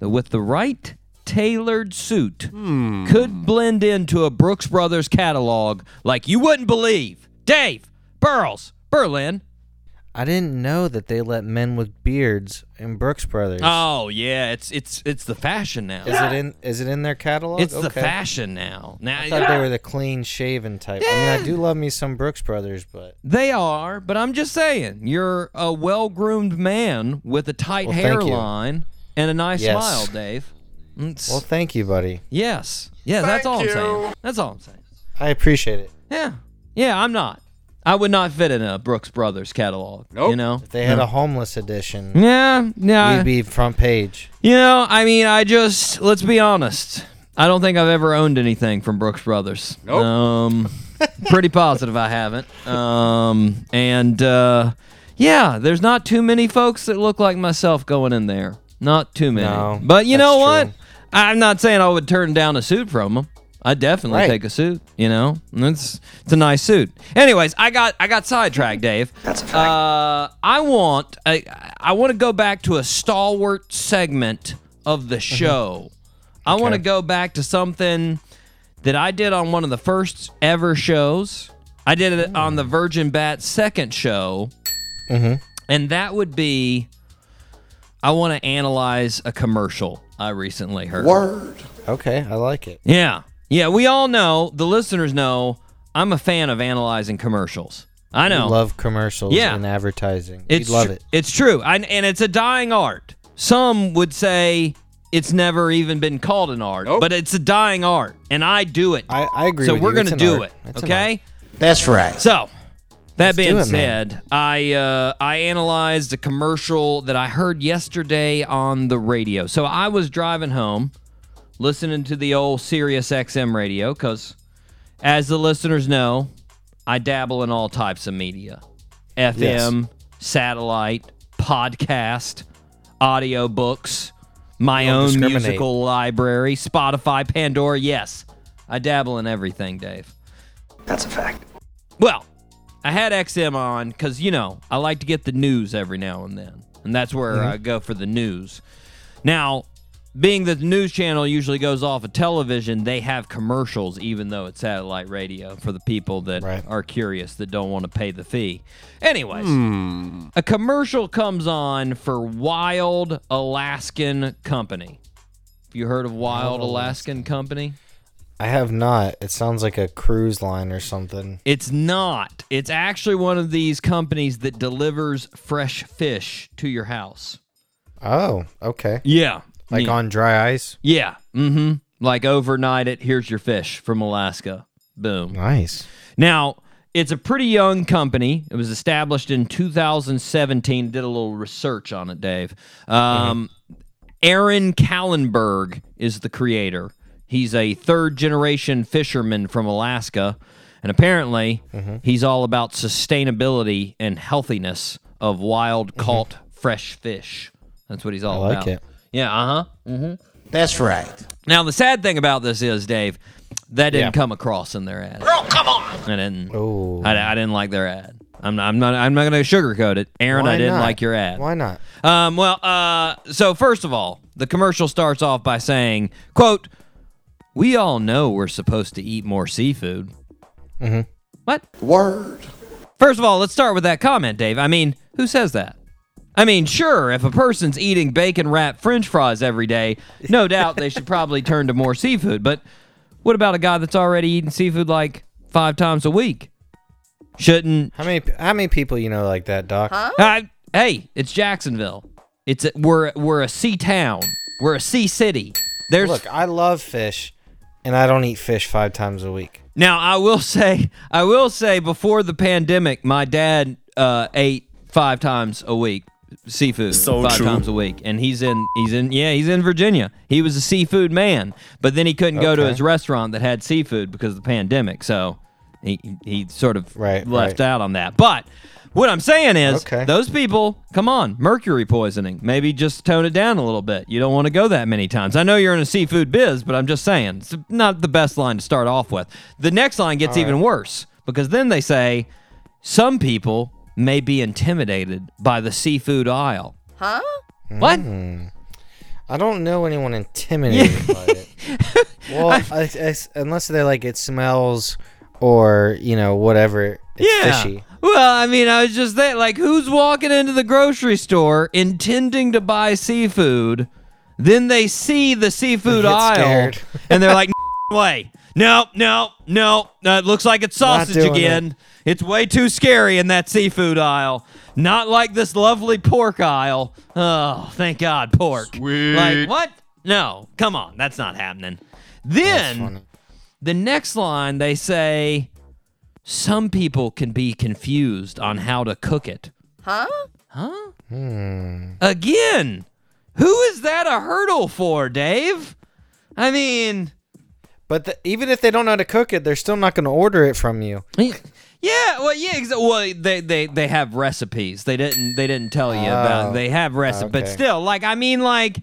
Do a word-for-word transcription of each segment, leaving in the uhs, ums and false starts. that with the right tailored suit hmm. could blend into a Brooks Brothers catalog like you wouldn't believe. Dave Burls Berlin. I didn't know that they let men with beards in Brooks Brothers. Oh yeah, it's it's it's the fashion now. Is yeah. it in is it in their catalog? It's okay. the fashion now. Now I thought yeah. they were the clean shaven type. Yeah. I mean, I do love me some Brooks Brothers, but they are. But I'm just saying, you're a well groomed man with a tight well, hairline and a nice yes. smile, Dave. It's, well, thank you, buddy. Yes, yeah. Thank that's all you. I'm saying. That's all I'm saying. I appreciate it. Yeah, yeah. I'm not. I would not fit in a Brooks Brothers catalog. Nope. You know, if they had no. a homeless edition, yeah, yeah, you'd be front page. You know, I mean, I just let's be honest. I don't think I've ever owned anything from Brooks Brothers. Nope. Um, pretty positive I haven't. Um, and uh, yeah, there's not too many folks that look like myself going in there. Not too many. No, but you know what? True. I'm not saying I would turn down a suit from them. I definitely right. take a suit, you know. It's it's a nice suit. Anyways, I got I got sidetracked, Dave. That's a fact. Uh, I want I I want to go back to a stalwart segment of the show. Mm-hmm. I okay. want to go back to something that I did on one of the first ever shows. I did it mm-hmm. on the Virgin Bat second show, mm-hmm. and that would be I want to analyze a commercial I recently heard. Word. Okay, I like it. Yeah. Yeah, we all know, the listeners know, I'm a fan of analyzing commercials. I know. We love commercials yeah. and advertising. We love tr- it. It's true, I, and it's a dying art. Some would say it's never even been called an art, nope. but it's a dying art, and I do it. I, I agree so with you. So we're going to do art. it, it's okay? That's right. So, that Let's being it, said, I, uh, I analyzed a commercial that I heard yesterday on the radio. So I was driving home, listening to the old Sirius X M radio, because as the listeners know, I dabble in all types of media. F M, yes. satellite, podcast, audio books, my Don't own musical library, Spotify, Pandora. Yes, I dabble in everything, Dave. That's a fact. Well, I had X M on because, you know, I like to get the news every now and then, and that's where mm-hmm. I go for the news. Now, being that the news channel usually goes off of television, they have commercials, even though it's satellite radio, for the people that right. are curious that don't want to pay the fee. Anyways, mm. a commercial comes on for Wild Alaskan Company. Have you heard of Wild Alaskan Company? I have not. It sounds like a cruise line or something. It's not. It's actually one of these companies that delivers fresh fish to your house. Oh, okay. Yeah. Like yeah. on dry ice? Yeah. Mm-hmm. Like overnight it, here's your fish from Alaska. Boom. Nice. Now, it's a pretty young company. It was established in two thousand seventeen. Did a little research on it, Dave. Um, mm-hmm. Aaron Callenberg is the creator. He's a third-generation fisherman from Alaska, and apparently mm-hmm. he's all about sustainability and healthiness of wild caught mm-hmm. fresh fish. That's what he's all about. I like about. it. Yeah, uh-huh. Mm-hmm. That's right. Now, the sad thing about this is, Dave, that didn't yeah. come across in their ad. Girl, come on! I didn't, oh. I, I didn't like their ad. I'm not I'm not, I'm not going to sugarcoat it. Aaron, Why I didn't not? like your ad. Why not? Um, well, uh, so first of all, the commercial starts off by saying, quote, "We all know we're supposed to eat more seafood." Mm-hmm. What? Word. First of all, let's start with that comment, Dave. I mean, who says that? I mean, sure, if a person's eating bacon-wrapped french fries every day, no doubt they should probably turn to more seafood. But what about a guy that's already eating seafood like five times a week? Shouldn't... How many How many people you know like that, Doc? Huh? I, hey, it's Jacksonville. It's a, We're we're a sea town. We're a sea city. There's Look, I love fish, and I don't eat fish five times a week. Now, I will say, I will say before the pandemic, my dad uh, ate five times a week. seafood so five true. times a week, and he's in he's in yeah he's in Virginia. He was a seafood man, but then he couldn't okay. go to his restaurant that had seafood because of the pandemic. So he he sort of right, left right. out on that. But what I'm saying is, okay. those people, come on, mercury poisoning. Maybe just tone it down a little bit. You don't want to go that many times. I know you're in a seafood biz, but I'm just saying, it's not the best line to start off with. The next line gets All even right. worse, because then they say, some people may be intimidated by the seafood aisle. Huh? What? Mm. I don't know anyone intimidated by it. Well, I, I, I, unless they're like, it smells or, you know, whatever. It's yeah. fishy. Well, I mean, I was just that. Like, who's walking into the grocery store intending to buy seafood? Then they see the seafood aisle, and they're like, "No way! No, no, no! Uh, it looks like it's sausage again. It. It's way too scary in that seafood aisle. Not like this lovely pork aisle. Oh, thank God, pork! Sweet. Like what? No, come on, that's not happening. Then the next line they say." Some people can be confused on how to cook it. Huh? Huh? Hmm. Again, who is that a hurdle for, Dave? I mean... But the, even if they don't know how to cook it, they're still not going to order it from you. Yeah, well, yeah, exa- well, they, they, they have recipes. They didn't they didn't tell you oh, about it. They have recipes. Okay. But still, like, I mean, like,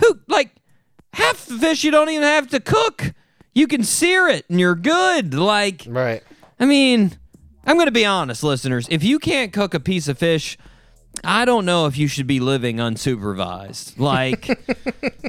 who, like, half the fish you don't even have to cook. You can sear it and you're good. Like... Right. I mean, I'm going to be honest, listeners. If you can't cook a piece of fish, I don't know if you should be living unsupervised. Like,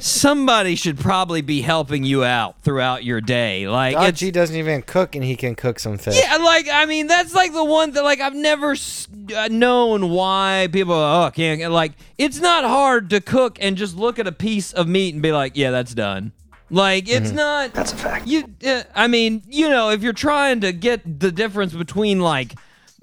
somebody should probably be helping you out throughout your day. Like, Doc G doesn't even cook, and he can cook some fish. Yeah, like, I mean, that's like the one that, like, I've never s- known why people are, oh, I can't. Like, it's not hard to cook and just look at a piece of meat and be like, yeah, that's done. Like, it's mm-hmm. not... That's a fact. You, uh, I mean, you know, if you're trying to get the difference between, like,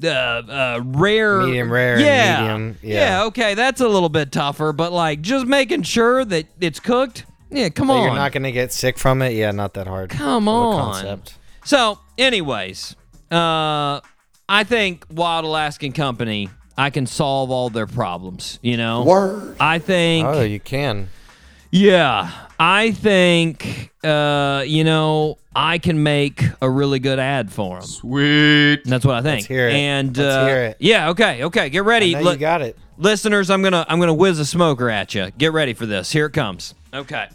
uh, uh, rare... Medium rare yeah, and medium. Yeah. yeah, okay, that's a little bit tougher, but, like, just making sure that it's cooked, yeah, come so on. You're not going to get sick from it? Yeah, not that hard. Come on. Concept. So, anyways, uh, I think Wild Alaskan Company, I can solve all their problems, you know? Word. I think... Oh, you can. Yeah, I think, uh, you know, I can make a really good ad for them. Sweet. That's what I think. Let's hear it. And, Let's uh, hear it. Yeah, okay, okay, get ready. I know L- you got it. Listeners, I'm going to I'm gonna whiz a smoker at you. Get ready for this. Here it comes. Okay.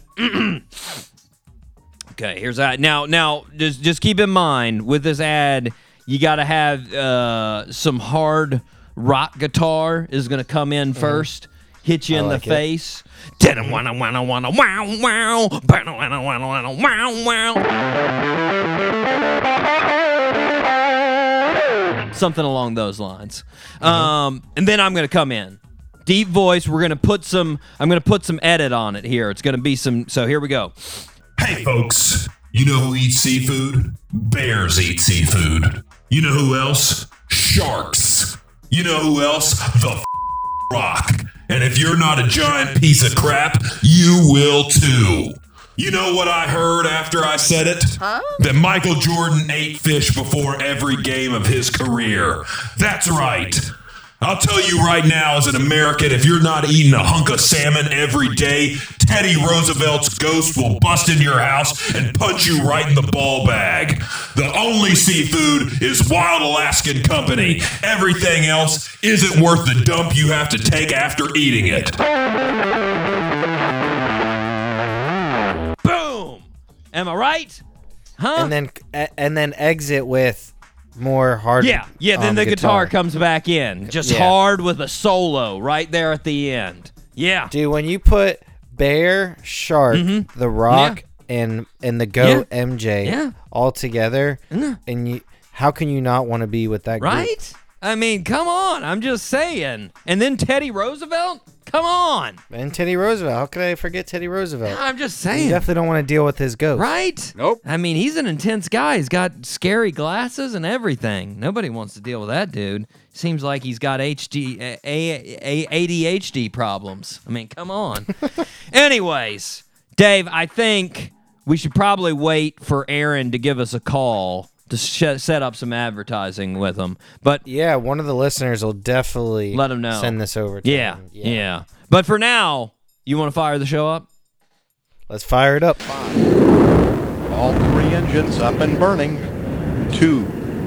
Okay, here's that. Now, now just, just keep in mind, with this ad, you got to have uh, some hard rock guitar is going to come in mm-hmm. first. Hit you I in like the it. face. Something along those lines. Mm-hmm. Um, and then I'm gonna come in. Deep voice, we're gonna put some I'm gonna put some edit on it here. It's gonna be some so here we go. Hey folks, you know who eats seafood? Bears eat seafood. You know who else? Sharks. You know who else? The f- rock. And if you're not a giant piece of crap, you will too. You know what I heard after I said it? Huh? That Michael Jordan ate fish before every game of his career. That's right. I'll tell you right now, as an American, if you're not eating a hunk of salmon every day, Teddy Roosevelt's ghost will bust in your house and punch you right in the ball bag. The only seafood is Wild Alaskan Company. Everything else isn't worth the dump you have to take after eating it. Boom! Am I right? Huh? And then, and then exit with... more hard yeah yeah then um, the guitar. guitar comes back in just yeah. hard with a solo right there at the end. Yeah, dude, when you put bear, shark, mm-hmm. the rock yeah. and and the goat yeah. M J yeah. all together yeah. and you how can you not want to be with that right group? I mean, come on, I'm just saying. And then Teddy Roosevelt, come on. And Teddy Roosevelt, how could I forget Teddy Roosevelt? No, I'm just saying. You definitely don't want to deal with his ghost. Right? Nope. I mean, he's an intense guy. He's got scary glasses and everything. Nobody wants to deal with that dude. Seems like he's got A D H D problems. I mean, come on. Anyways, Dave, I think we should probably wait for Aaron to give us a call. to sh- set up some advertising with them. But yeah, one of the listeners will definitely let them know. Send this over to yeah, them. Yeah, yeah. But for now, you want to fire the show up? Let's fire it up. Five. All three engines up and burning. Two,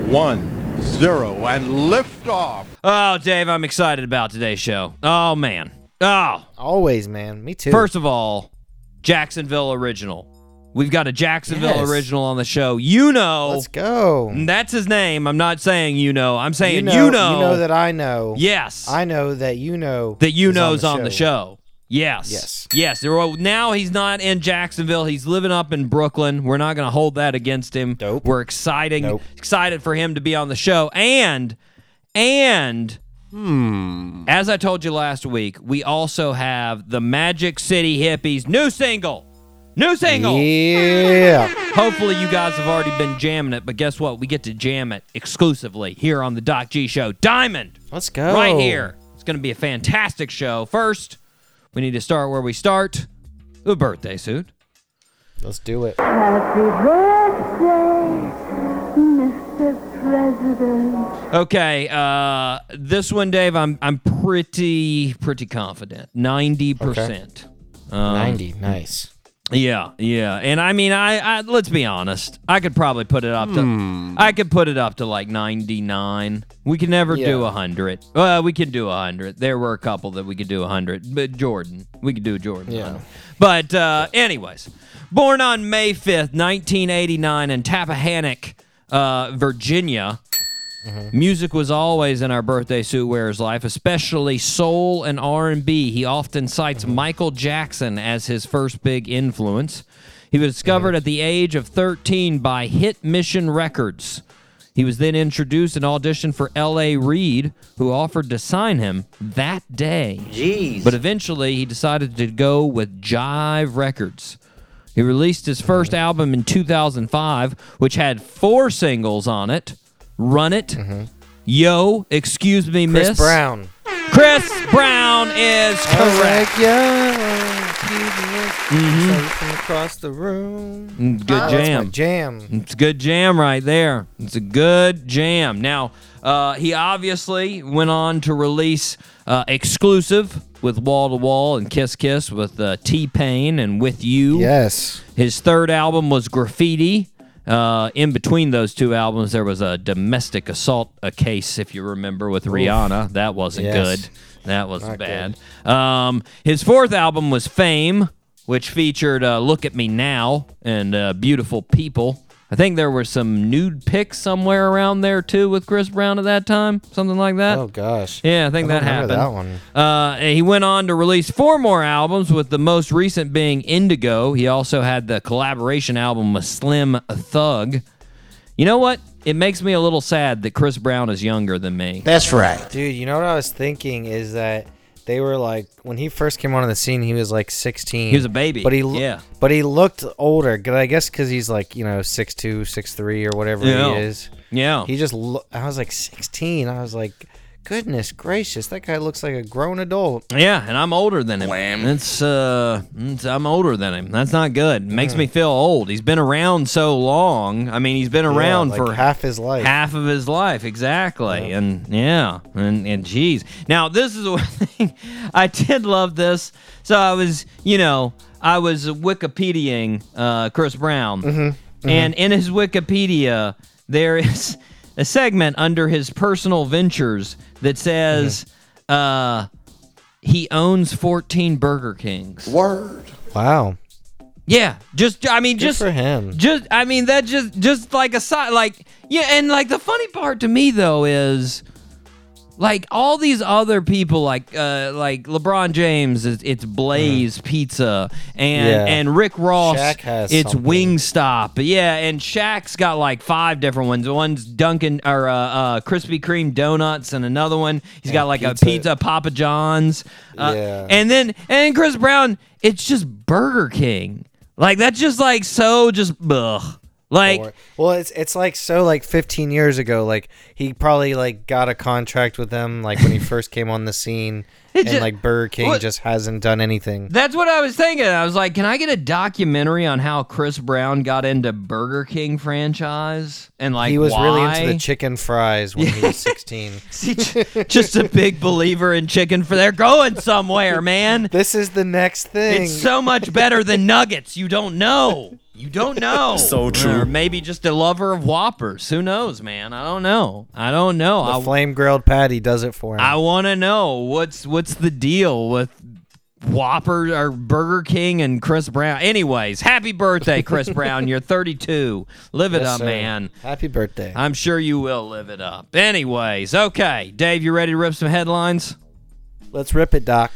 one, zero, and lift off. Oh, Dave, I'm excited about today's show. Oh, man. Oh. Always, man. Me too. First of all, Jacksonville original. We've got a Jacksonville yes. original on the show. You know. Let's go. That's his name. I'm not saying you know. I'm saying you know. You know, you know that I know. Yes. I know that you know. That you know's on the show. Yes. Yes. Yes. There are, now he's not in Jacksonville. He's living up in Brooklyn. We're not going to hold that against him. Dope. We're exciting, nope. excited for him to be on the show. And, and, hmm. as I told you last week, we also have the Magic City Hippies' new single. New single. Yeah. Hopefully you guys have already been jamming it, but guess what? We get to jam it exclusively here on the Doc G Show. Diamond. Let's go. Right here. It's going to be a fantastic show. First, we need to start where we start. The birthday suit. Let's do it. Happy birthday, Mister President. Okay, uh, this one, Dave, I'm I'm pretty pretty confident. Ninety okay. percent. Um, Ninety, nice. Yeah, yeah, and I mean, I, I let's be honest. I could probably put it up to, hmm. I could put it up to like ninety-nine. We can never yeah. do a hundred. Well, we can do a hundred. There were a couple that we could do a hundred, but Jordan, we could do a Jordan. Yeah. But uh, anyways, born on May fifth, nineteen eighty-nine, in Tappahannock, uh, Virginia. Mm-hmm. Music was always in our birthday suit wearer's life, especially soul and R and B. He often cites mm-hmm. Michael Jackson as his first big influence. He was discovered mm-hmm. at the age of thirteen by Hit Mission Records. He was then introduced and auditioned for L A. Reid, who offered to sign him that day. Jeez. But eventually, he decided to go with Jive Records. He released his first mm-hmm. album in two thousand five, which had four singles on it. Run It, mm-hmm. Yo, Excuse Me, Miss. Chris Brown. Chris Brown is correct. Like, yeah, mm-hmm. across the room. Good oh, jam. jam. It's a good jam right there. It's a good jam. Now, uh, he obviously went on to release uh, Exclusive with Wall to Wall and Kiss Kiss with uh, T-Pain and With You. Yes. His third album was Graffiti. Uh, in between those two albums, there was a domestic assault a case, if you remember, with Rihanna. Oof. That wasn't yes. good. That was Not bad. Um, his fourth album was Fame, which featured uh, Look at Me Now and uh, Beautiful People. I think there were some nude pics somewhere around there, too, with Chris Brown at that time. Something like that. Oh, gosh. Yeah, I think I that happened. That one. Uh, he went on to release four more albums, with the most recent being Indigo. He also had the collaboration album with Slim Thug. You know what? It makes me a little sad that Chris Brown is younger than me. That's right. Dude, you know what I was thinking is that they were like, when he first came onto the scene, he was like sixteen. He was a baby. But he, lo- yeah. but he looked older. I guess because he's like, you know, six two, six three or whatever yeah. he is. Yeah. He just, lo- I was like sixteen. I was like, goodness gracious, that guy looks like a grown adult. Yeah, and I'm older than him. Wham. It's, uh, it's, I'm older than him. That's not good. It makes mm. me feel old. He's been around so long. I mean, he's been around yeah, like for half his life. Half of his life, exactly. Yeah. And yeah, and and geez. Now, this is one thing. I did love this. So I was, you know, I was Wikipediaing uh, Chris Brown. Mm-hmm. Mm-hmm. And in his Wikipedia, there is a segment under his personal ventures that says mm-hmm. uh, he owns fourteen Burger Kings. Word. Wow. Yeah. Just I mean, Good just for him. Just I mean that just just like a side like yeah, and like the funny part to me though is like all these other people like uh, like LeBron James, it's Blaze mm. Pizza, and yeah. and Rick Ross, Shaq has it's something. Wingstop, yeah, and Shaq's got like five different ones. One's Dunkin' or uh, uh, Krispy Kreme donuts, and another one he's and got like pizza. a pizza Papa John's, uh, yeah. and then and then Chris Brown, it's just Burger King, like that's just like so just ugh. Like, or, well, it's it's like so like fifteen years ago, like he probably like got a contract with them like when he first came on the scene, and just, like Burger King what, just hasn't done anything. That's what I was thinking. I was like, can I get a documentary on how Chris Brown got into Burger King franchise and like he was why? really into the chicken fries when he was sixteen. See, just a big believer in chicken. For they're going somewhere, man. This is the next thing. It's so much better than nuggets. You don't know. You don't know. So true. Or maybe just a lover of Whoppers. Who knows, man? I don't know. I don't know. The I, flame-grilled patty does it for him. I want to know what's what's the deal with Whopper or Burger King and Chris Brown. Anyways, happy birthday, Chris Brown. You're thirty-two. Live it yes, up, sir. man. Happy birthday. I'm sure you will live it up. Anyways, okay. Dave, you ready to rip some headlines? Let's rip it, Doc.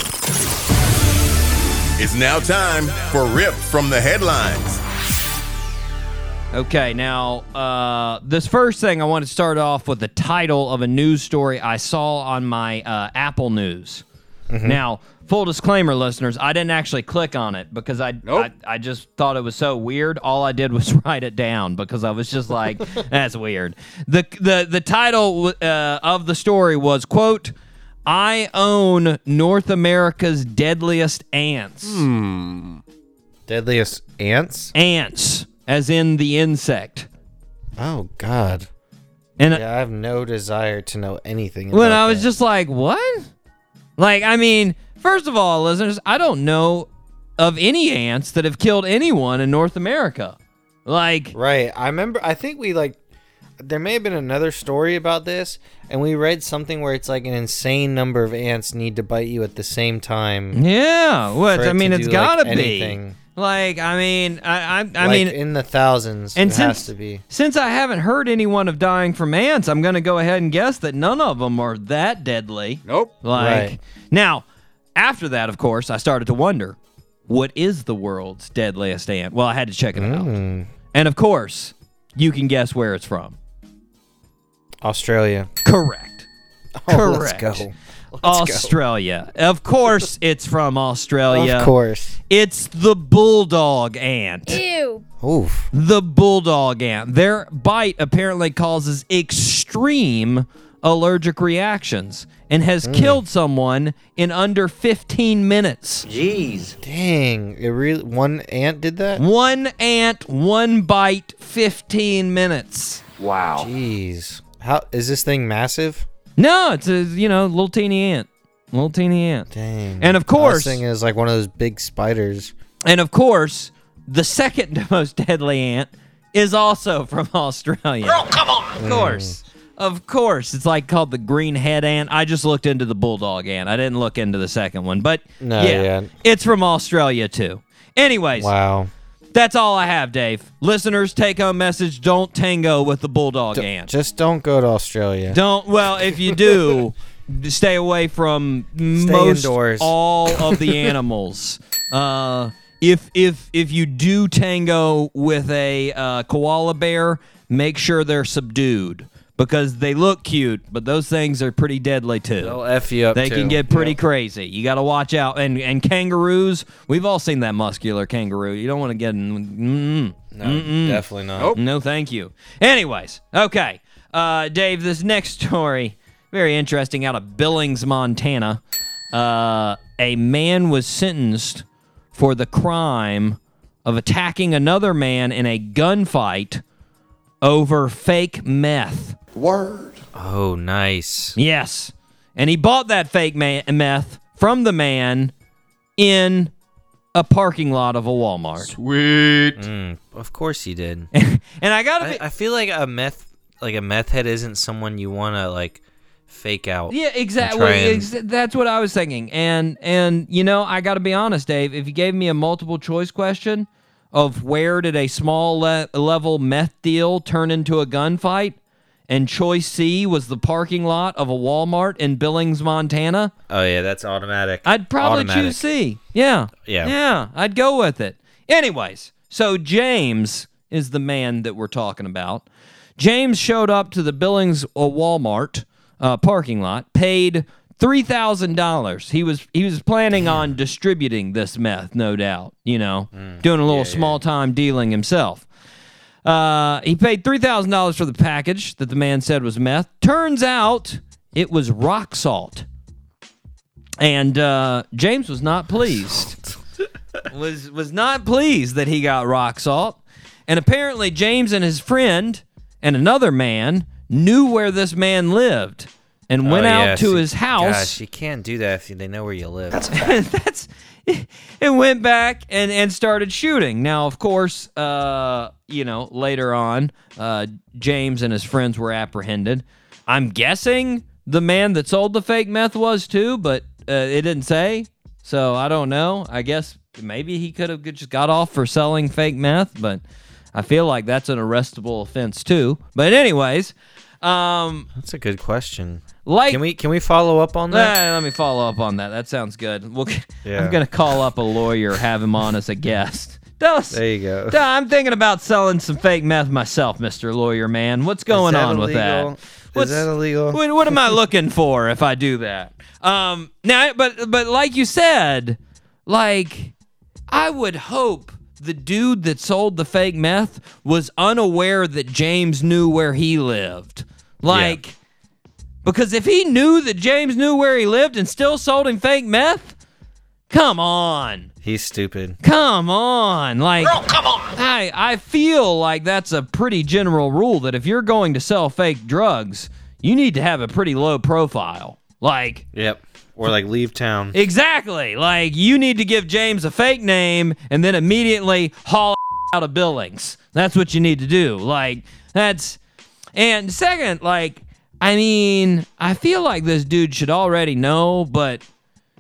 It's now time for Rip from the Headlines. Okay, now, uh, this first thing, I want to start off with the title of a news story I saw on my uh, Apple News. Mm-hmm. Now, full disclaimer, listeners, I didn't actually click on it because I, nope. I I just thought it was so weird. All I did was write it down because I was just like, that's weird. The, the, the title uh, of the story was, quote, I own North America's deadliest ants. Hmm. Deadliest ants? Ants. As in the insect. Oh, God. And yeah, I have no desire to know anything about that. When I was just like, what? Like, I mean, first of all, listeners, I don't know of any ants that have killed anyone in North America. Like, right. I remember, I think we, like, there may have been another story about this, and we read something where it's like an insane number of ants need to bite you at the same time. Yeah. What? I mean, it's got to be. Like, I mean, I I, I like mean... in the thousands, and it since, has to be. Since I haven't heard anyone of dying from ants, I'm going to go ahead and guess that none of them are that deadly. Nope. Like, right. Now, after that, of course, I started to wonder, what is the world's deadliest ant? Well, I had to check it mm. out. And, of course, you can guess where it's from. Australia. Correct. Oh, correct. Let's go. Let's Australia. Go. Of course it's from Australia. Of course. It's the bulldog ant. Ew. Oof. The bulldog ant. Their bite apparently causes extreme allergic reactions and has mm. killed someone in under fifteen minutes. Jeez. Dang. It really one ant did that? One ant, one bite, fifteen minutes. Wow. Jeez. How is this thing massive? No, it's a, you know, little teeny ant. Little teeny ant. Dang. And of course... this thing is like one of those big spiders. And of course, the second most deadly ant is also from Australia. Girl, come on! Of mm. course. Of course. It's like called the green head ant. I just looked into the bulldog ant. I didn't look into the second one. But no, yeah, yeah, it's from Australia too. Anyways. Wow. That's all I have, Dave. Listeners, take-home message, don't tango with the bulldog D- ant. Just don't go to Australia. Don't. Well, if you do, stay away from stay most indoors. all of the animals. uh, if if if you do tango with a uh, koala bear, make sure they're subdued because they look cute, but those things are pretty deadly, too. They'll F you up, They too. can get pretty yep. crazy. You got to watch out. And and kangaroos, we've all seen that muscular kangaroo. You don't want to get in. Mm-mm. No, Mm-mm. definitely not. Nope. No, thank you. Anyways, okay. Uh, Dave, this next story, very interesting, out of Billings, Montana. Uh, a man was sentenced for the crime of attacking another man in a gunfight over fake meth. Word. Oh, nice. Yes. And he bought that fake ma- meth from the man in a parking lot of a Walmart. Sweet. Mm, of course he did. and I gotta be- I, I feel like a meth like a meth head isn't someone you wanna like fake out. Yeah, exactly. Well, ex- that's what I was thinking. And and you know, I gotta be honest, Dave, if you gave me a multiple choice question of where did a small le- level meth deal turn into a gunfight, and choice C was the parking lot of a Walmart in Billings, Montana. Oh, yeah, that's automatic. I'd probably automatic. choose C. Yeah. Yeah. Yeah, I'd go with it. Anyways, so James is the man that we're talking about. James showed up to the Billings Walmart uh, parking lot, paid three thousand dollars. He was he was planning Damn. on distributing this meth, no doubt, you know, mm, doing a little yeah, small-time yeah. dealing himself. Uh, he paid three thousand dollars for the package that the man said was meth. Turns out it was rock salt. And uh, James was not pleased. was was not pleased that he got rock salt. And apparently James and his friend and another man knew where this man lived and went oh, yeah. out to his house. Gosh, you can't do that if they know where you live. That's that's. It went back and, and started shooting. Now, of course, uh, you know, later on, uh, James and his friends were apprehended. I'm guessing the man that sold the fake meth was too, but uh, it didn't say. So I don't know. I guess maybe he could have just got off for selling fake meth, but I feel like that's an arrestable offense too. But anyways, um, that's a good question. Like, can we can we follow up on that? Uh, let me follow up on that. That sounds good. We'll, yeah. I'm gonna call up a lawyer, have him on as a guest. Tell us, there you go. I'm thinking about selling some fake meth myself, Mister Lawyer Man. What's going on illegal? with that? What's, Is that illegal? What, what am I looking for if I do that? Um, now, but but like you said, like I would hope the dude that sold the fake meth was unaware that James knew where he lived. Like, yeah. Because if he knew that James knew where he lived and still sold him fake meth, come on. He's stupid. Come on. Like, girl, come on. I, I feel like that's a pretty general rule that if you're going to sell fake drugs, you need to have a pretty low profile. Like, yep. Or like leave town. Exactly. Like, you need to give James a fake name and then immediately haul out of Billings. That's what you need to do. Like, that's... And second, like, I mean, I feel like this dude should already know, but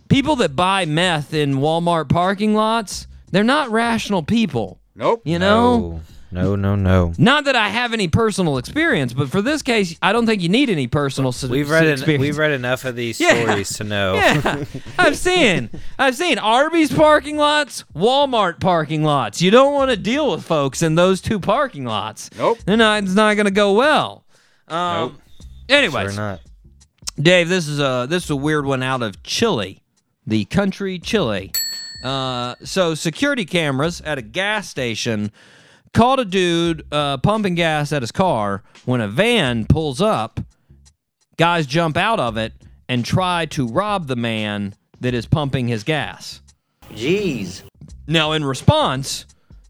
people that buy meth in Walmart parking lots, they're not rational people. Nope. You know? No, no, no. no. Not that I have any personal experience, but for this case, I don't think you need any personal we've s- read experience. En- we've read enough of these yeah. stories to know. Yeah. I've seen. I've seen Arby's parking lots, Walmart parking lots. You don't want to deal with folks in those two parking lots. Nope. They're not, it's not going to go well. Um, nope. Anyways, sure not. Dave, this is a this is a weird one out of Chile, the country Chile. Uh, so security cameras at a gas station caught a dude uh, pumping gas at his car. When a van pulls up, guys jump out of it and try to rob the man that is pumping his gas. Jeez. Now, in response,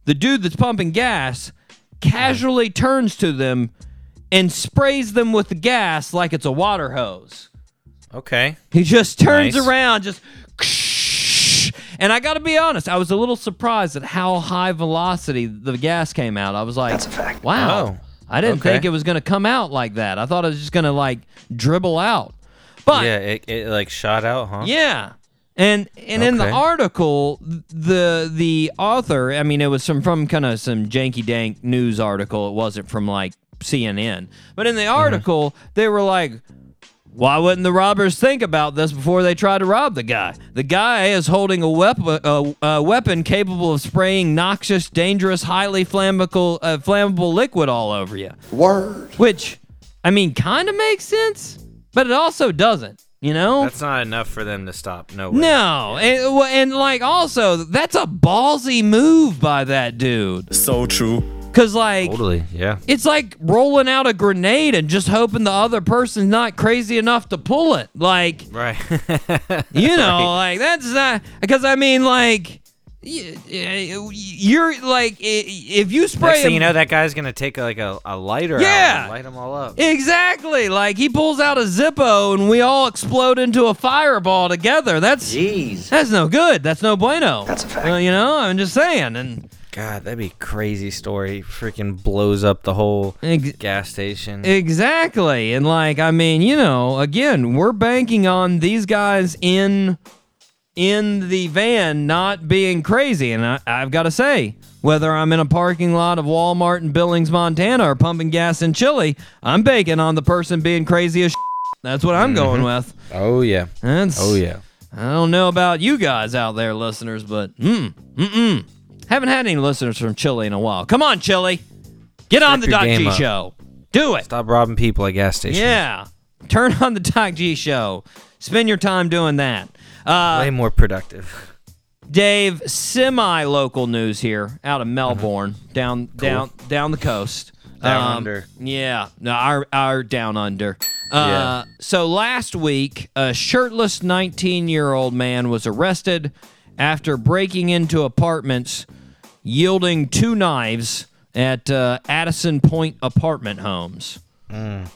the dude that's pumping gas casually turns to them and sprays them with the gas like it's a water hose. Okay. He just turns nice. around, just... And I gotta be honest, I was a little surprised at how high velocity the gas came out. I was like, that's a fact. Wow. Oh, I didn't okay. think it was gonna come out like that. I thought it was just gonna, like, dribble out. But yeah, it, it like, shot out, huh? Yeah. And and okay. in the article, the the author, I mean, it was some from kind of some janky-dank news article. It wasn't from, like, C N N. But in the article, mm-hmm. they were like, why wouldn't the robbers think about this before they try to rob the guy? The guy is holding a, wep- a, a weapon capable of spraying noxious, dangerous, highly flammable, uh, flammable liquid all over you. Word. Which, I mean, kind of makes sense, but it also doesn't, you know? That's not enough for them to stop. No way. No. And, and like, also, that's a ballsy move by that dude. So true. Because, like, totally, yeah. It's like rolling out a grenade and just hoping the other person's not crazy enough to pull it. Like, right. you know, right. like, that's not... Because, I mean, like, you're, like, if you spray... Next thing you know, that guy's going to take, like, a, a lighter yeah. out and light them all up. Exactly. Like, he pulls out a Zippo and we all explode into a fireball together. That's... Jeez. That's no good. That's no bueno. That's a fact. Well, you know, I'm just saying, and... God, that'd be a crazy story. Freaking blows up the whole Ex- gas station. Exactly. And, like, I mean, you know, again, we're banking on these guys in in the van not being crazy. And I, I've got to say, whether I'm in a parking lot of Walmart in Billings, Montana, or pumping gas in Chile, I'm banking on the person being crazy as shit. That's what I'm mm-hmm. going with. Oh, yeah. That's, oh, yeah. I don't know about you guys out there, listeners, but mm, mm-mm. Haven't had any listeners from Chile in a while. Come on, Chile. Get on the Doc G Show. Do it. Stop robbing people at gas stations. Yeah. Turn on the Doc G Show. Spend your time doing that. Uh, Way more productive. Dave, semi-local news here out of Melbourne, uh-huh. down cool. down down the coast. Down um, under. Yeah, no, our, our down under. Uh, yeah. So last week, a shirtless nineteen-year-old man was arrested after breaking into apartments, yielding two knives at uh, Addison Point apartment homes. Mm.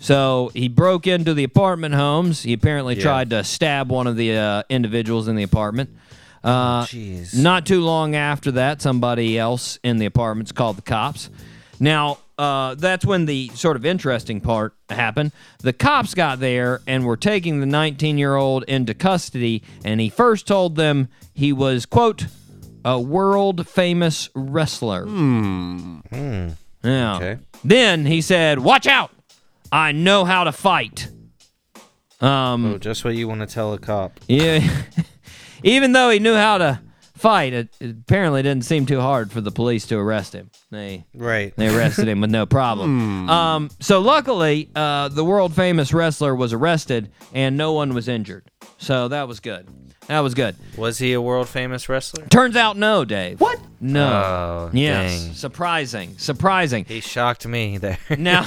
So he broke into the apartment homes. He apparently yeah. tried to stab one of the uh, individuals in the apartment. Uh, Jeez. Not too long after that, somebody else in the apartments called the cops. Now, uh, that's when the sort of interesting part happened. The cops got there and were taking the nineteen-year-old into custody, and he first told them he was, quote, a world-famous wrestler. Hmm. Mm. Yeah. Okay. Then he said, watch out! I know how to fight. Um, oh, just what you want to tell a cop. Yeah. Even though he knew how to fight, it, it apparently didn't seem too hard for the police to arrest him. They right. They arrested him with no problem. Mm. Um, so luckily, uh, the world-famous wrestler was arrested, and no one was injured. So that was good. That was good. Was he a world-famous wrestler? Turns out no, Dave. What? No. Oh, yes. Dang. Surprising. Surprising. He shocked me there. Now,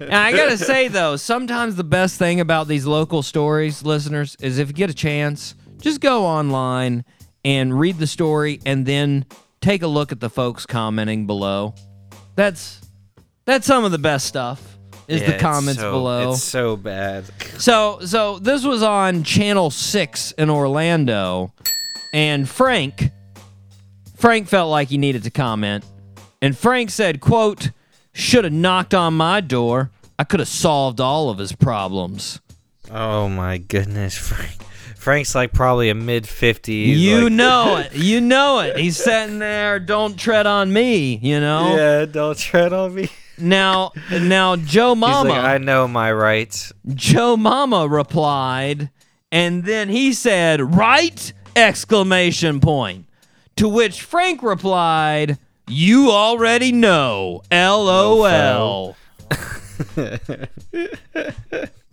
I got to say, though, sometimes the best thing about these local stories, listeners, is if you get a chance, just go online and read the story and then take a look at the folks commenting below. That's that's some of the best stuff is yeah, the comments it's so, below. It's so bad. So so this was on Channel six in Orlando, and Frank Frank felt like he needed to comment. And Frank said, quote, "Should have knocked on my door. I could have solved all of his problems." Oh my goodness, Frank. Frank's like probably a mid fifties. You like, know it. You know it. He's sitting there, don't tread on me, you know? Yeah, don't tread on me. Now, now Joe Mama. He's like, I know my rights. Joe Mama replied, and then he said, right? Exclamation point. To which Frank replied, you already know. L O L.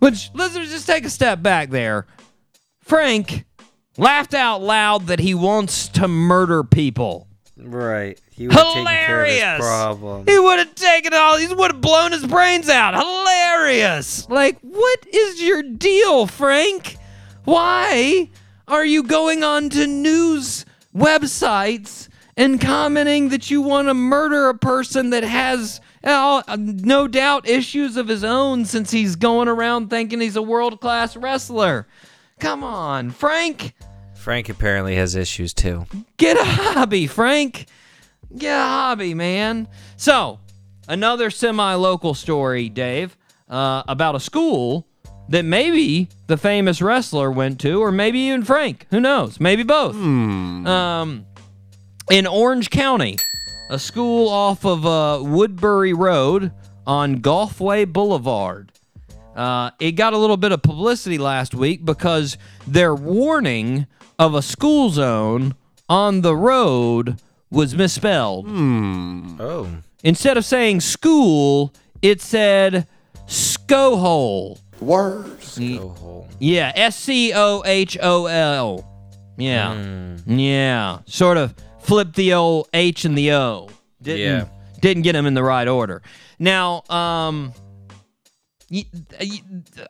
Which, listeners, just take a step back there. Frank laughed out loud that he wants to murder people. Right. He would have taken care of his problem. He would have taken all, he would have blown his brains out. Hilarious. Like, what is your deal, Frank? Why are you going on to news websites and commenting that you want to murder a person that has well, no doubt issues of his own since he's going around thinking he's a world-class wrestler? Come on, Frank. Frank apparently has issues, too. Get a hobby, Frank. Get a hobby, man. So, another semi-local story, Dave, uh, about a school that maybe the famous wrestler went to, or maybe even Frank. Who knows? Maybe both. Hmm. Um, in Orange County, a school off of uh, Woodbury Road on Gulfway Boulevard. Uh, it got a little bit of publicity last week because their warning of a school zone on the road was misspelled. Hmm. Oh. Instead of saying school, it said scohole. Words. Scohole. Yeah, S C O H O L. Yeah. Mm. Yeah. Sort of flipped the old H and the O. Didn't, yeah. Didn't get them in the right order. Now, um...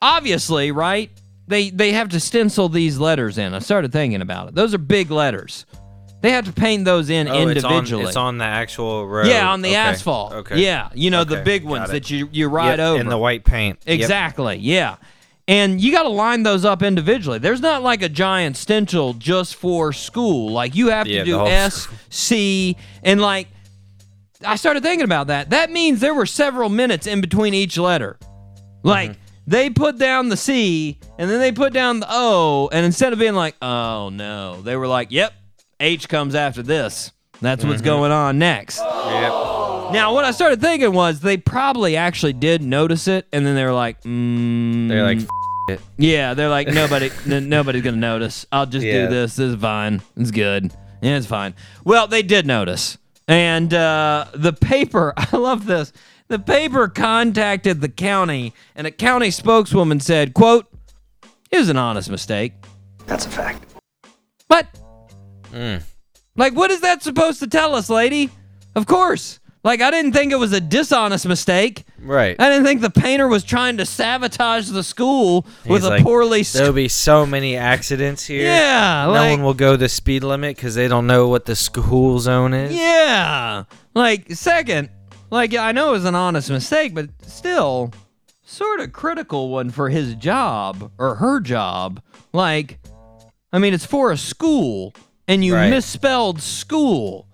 obviously, right? They they have to stencil these letters in. I started thinking about it. Those are big letters. They have to paint those in oh, individually. It's on, it's on the actual road. Yeah, on the okay. asphalt. Okay. Yeah, you know, okay. the big ones that you, you ride yep. over. In the white paint. Exactly, yep. yeah. And you got to line those up individually. There's not like a giant stencil just for school. Like, you have to yeah, do S, C, and like, I started thinking about that. That means there were several minutes in between each letter. Like, mm-hmm. they put down the C, and then they put down the O, and instead of being like, oh, no, they were like, yep, H comes after this. That's mm-hmm. what's going on next. Oh. Yep. Now, what I started thinking was they probably actually did notice it, and then they were like, mm. They're like, F- it. Yeah, they're like, nobody, n- nobody's going to notice. I'll just yeah. do this. This is fine. It's good. Yeah, it's fine. Well, they did notice. And uh, the paper, I love this. The paper contacted the county, and a county spokeswoman said, quote, it was an honest mistake. That's a fact. But Mm. Like, what is that supposed to tell us, lady? Of course. Like, I didn't think it was a dishonest mistake. Right. I didn't think the painter was trying to sabotage the school He's with a like, poorly... Sc- There'll be so many accidents here. Yeah. No like, one will go the speed limit because they don't know what the school zone is. Yeah. Like, second, like, I know it was an honest mistake, but still, sort of critical one for his job or her job. Like, I mean, it's for a school, and you right. misspelled school.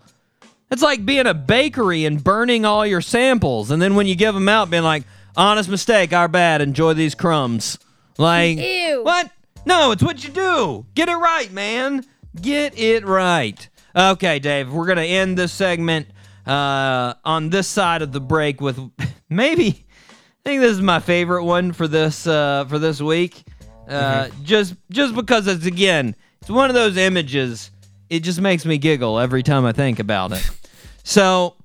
It's like being a bakery and burning all your samples, and then when you give them out, being like, honest mistake, our bad, enjoy these crumbs. Like, ew. What? No, it's what you do. Get it right, man. Get it right. Okay, Dave, we're going to end this segment uh, on this side of the break with maybe, I think this is my favorite one for this uh, for this week, uh, mm-hmm. just just because it's, again, it's one of those images. It just makes me giggle every time I think about it. So,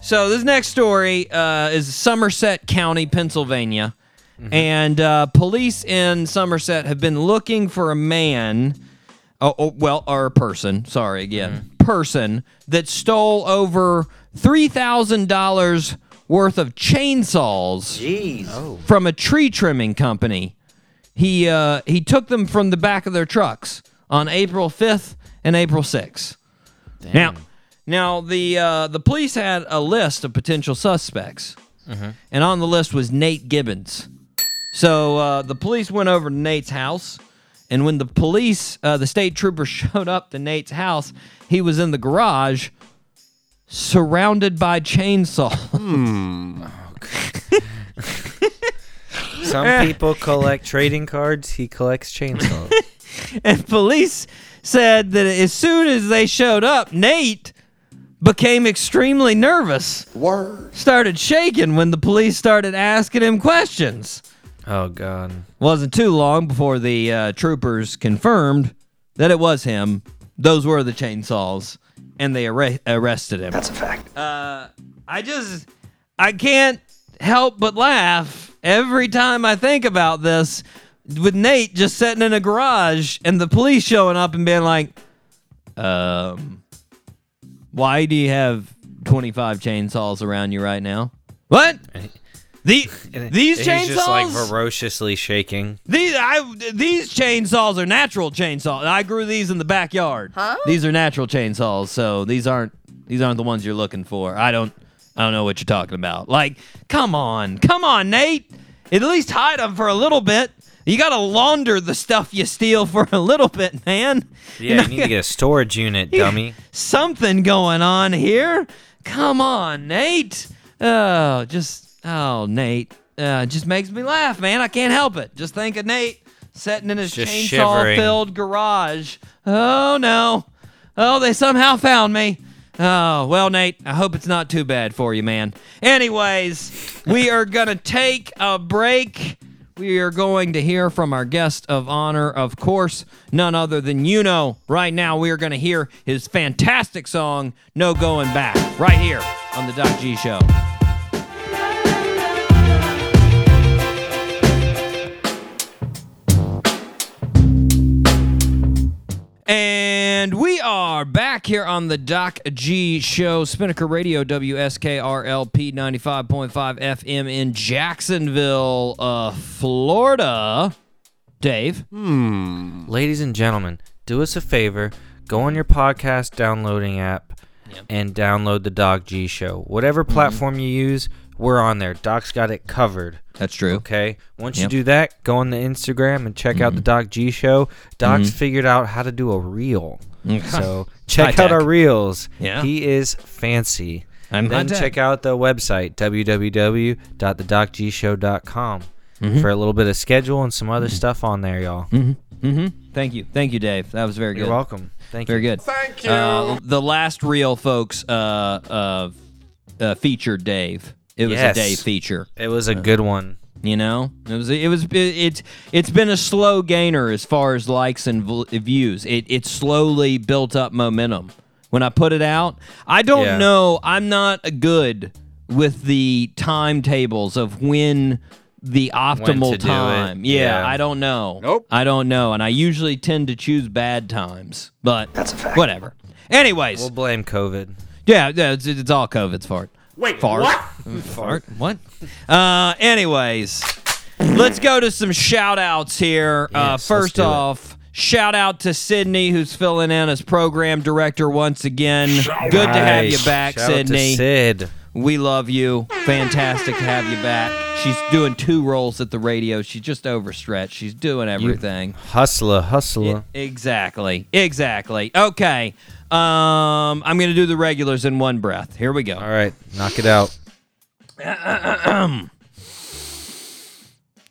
so this next story uh, is Somerset County, Pennsylvania. Mm-hmm. And uh, police in Somerset have been looking for a man, oh, oh, well, or a person, sorry, again, mm-hmm. person that stole over three thousand dollars worth of chainsaws Jeez. Oh. from a tree trimming company. He, uh, he took them from the back of their trucks on April fifth and April sixth. Damn. Now, now the uh, the police had a list of potential suspects, mm-hmm. and on the list was Nate Gibbons. So uh, the police went over to Nate's house, and when the police, uh, the state trooper showed up to Nate's house, he was in the garage, surrounded by chainsaws. Hmm. Some people collect trading cards. He collects chainsaws. And police said that as soon as they showed up, Nate became extremely nervous. Word. Started shaking when the police started asking him questions. Oh, God. Wasn't too long before the uh, troopers confirmed that it was him. Those were the chainsaws, and they ar- arrested him. That's a fact. Uh, I just, I can't help but laugh every time I think about this. With Nate just sitting in a garage and the police showing up and being like, um, why do you have twenty-five chainsaws around you right now? What? The, these He's chainsaws? He's just like ferociously shaking. These, I, these chainsaws are natural chainsaws. I grew these in the backyard. Huh? These are natural chainsaws, so these aren't these aren't the ones you're looking for. I don't I don't know what you're talking about. Like, come on. Come on, Nate. At least hide them for a little bit. You gotta launder the stuff you steal for a little bit, man. Yeah, you need to get a storage unit, dummy. Something going on here. Come on, Nate. Oh, just, oh, Nate. Uh, just makes me laugh, man. I can't help it. Just think of Nate sitting in his just chainsaw-filled shivering. Garage. Oh, no. Oh, they somehow found me. Oh, well, Nate, I hope it's not too bad for you, man. Anyways, we are gonna take a break. We are going to hear from our guest of honor, of course, none other than you know. Right now, we are going to hear his fantastic song, No Going Back, right here on The Doc G Show. And we are back here on the Doc G Show, Spinnaker Radio, W S K R L P ninety-five point five F M in Jacksonville, uh, Florida. Dave? Hmm. Ladies and gentlemen, do us a favor. Go on your podcast downloading app yep. and download the Doc G Show. Whatever platform mm-hmm. you use, we're on there. Doc's got it covered. That's true. Okay. Once yep. you do that, go on the Instagram and check mm-hmm. out the Doc G Show. Doc's mm-hmm. figured out how to do a reel. Mm-hmm. So check high out tech. Our reels. Yeah. He is fancy. I'm Then check out the website, w w w dot the doc g show dot com mm-hmm. for a little bit of schedule and some other mm-hmm. stuff on there, y'all. Mm-hmm. Mm-hmm. Thank you. Thank you, Dave. That was very good. You're welcome. Thank very you. Very good. Thank you. Uh, the last reel, folks, uh, uh, uh, featured Dave. It was yes. a day feature. It was a good one. You know, it was. It was. It, it's. It's been a slow gainer as far as likes and v- views. It. It slowly built up momentum. When I put it out, I don't yeah. know. I'm not good with the timetables of when the optimal when time. Yeah, yeah, I don't know. Nope. I don't know, and I usually tend to choose bad times. But that's a fact. Whatever. Anyways. We'll blame COVID. Yeah, yeah, it's, it's all COVID's fault. Wait, fart. What? Fart. What? Uh, anyways, let's go to some shout-outs here. Yes, uh, first off, shout-out to Sydney, who's filling in as program director once again. Shout Good out. to have you back, shout Sydney. Out to Sid. We love you. Fantastic to have you back. She's doing two roles at the radio. She's just overstretched. She's doing everything. You hustler, hustler. Yeah, exactly. Exactly. Okay. Um, I'm going to do the regulars in one breath. Here we go. All right. Knock it out.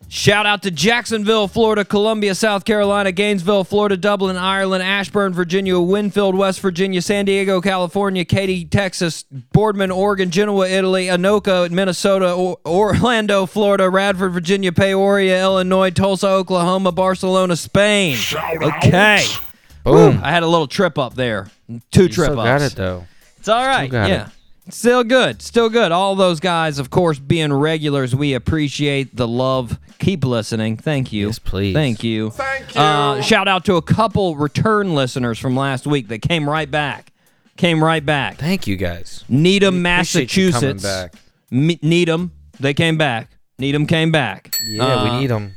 Shout out to Jacksonville, Florida, Columbia, South Carolina, Gainesville, Florida, Dublin, Ireland, Ashburn, Virginia, Winfield, West Virginia, San Diego, California, Katy, Texas, Boardman, Oregon, Genoa, Italy, Anoka, Minnesota, or- Orlando, Florida, Radford, Virginia, Peoria, Illinois, Tulsa, Oklahoma, Barcelona, Spain. Shout okay. Out. Boom. Ooh, I had a little trip up there. Two you trip still ups. Got it, though. It's all right. Still got yeah. It. Still good. Still good. All those guys, of course, being regulars, we appreciate the love. Keep listening. Thank you. Yes, please. Thank you. Thank you. Uh, shout out to a couple return listeners from last week that came right back. Came right back. Thank you, guys. Needham, we Massachusetts. Back. Me- Needham. They came back. Needham came back. Yeah, uh, we need them.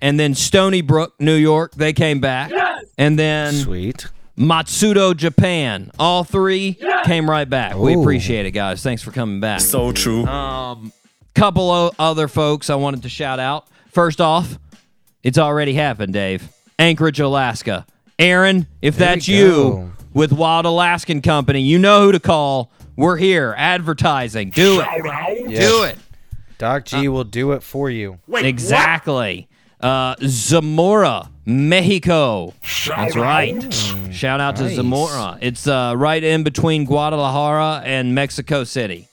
And then Stony Brook, New York. They came back. Yes! And then... Sweet. Matsudo, Japan. All three yeah. came right back. Ooh. We appreciate it, guys. Thanks for coming back. So true. Um, couple of other folks I wanted to shout out. First off, it's already happened, Dave. Anchorage, Alaska. Aaron, if there that's you, you with Wild Alaskan Company, you know who to call. We're here. Advertising. Do shout it. Out. Yes. Do it. Doc G uh, will do it for you. Wait, exactly. What? Uh, Zamora. Mexico. Shout That's right. Out. Shout out nice. to Zamora. It's uh, right in between Guadalajara and Mexico City.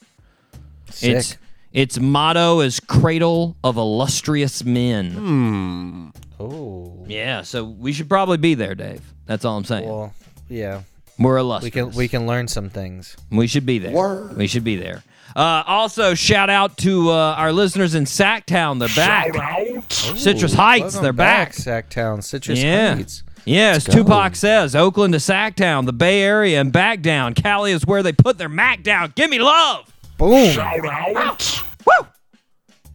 Sick. Its its motto is "Cradle of Illustrious Men." Hmm. Oh. Yeah. So we should probably be there, Dave. That's all I'm saying. Well, yeah. We're illustrious. We can we can learn some things. We should be there. Word. We should be there. Uh, also, shout out to uh, our listeners in Sacktown. They're back. Ooh, Citrus Heights, they're back. back. Sacktown, Citrus yeah. Heights. Yeah, as Tupac says, Oakland to Sacktown, the Bay Area, and back down. Cali is where they put their Mac down. Give me love. Boom. Shout out. Ouch. Woo.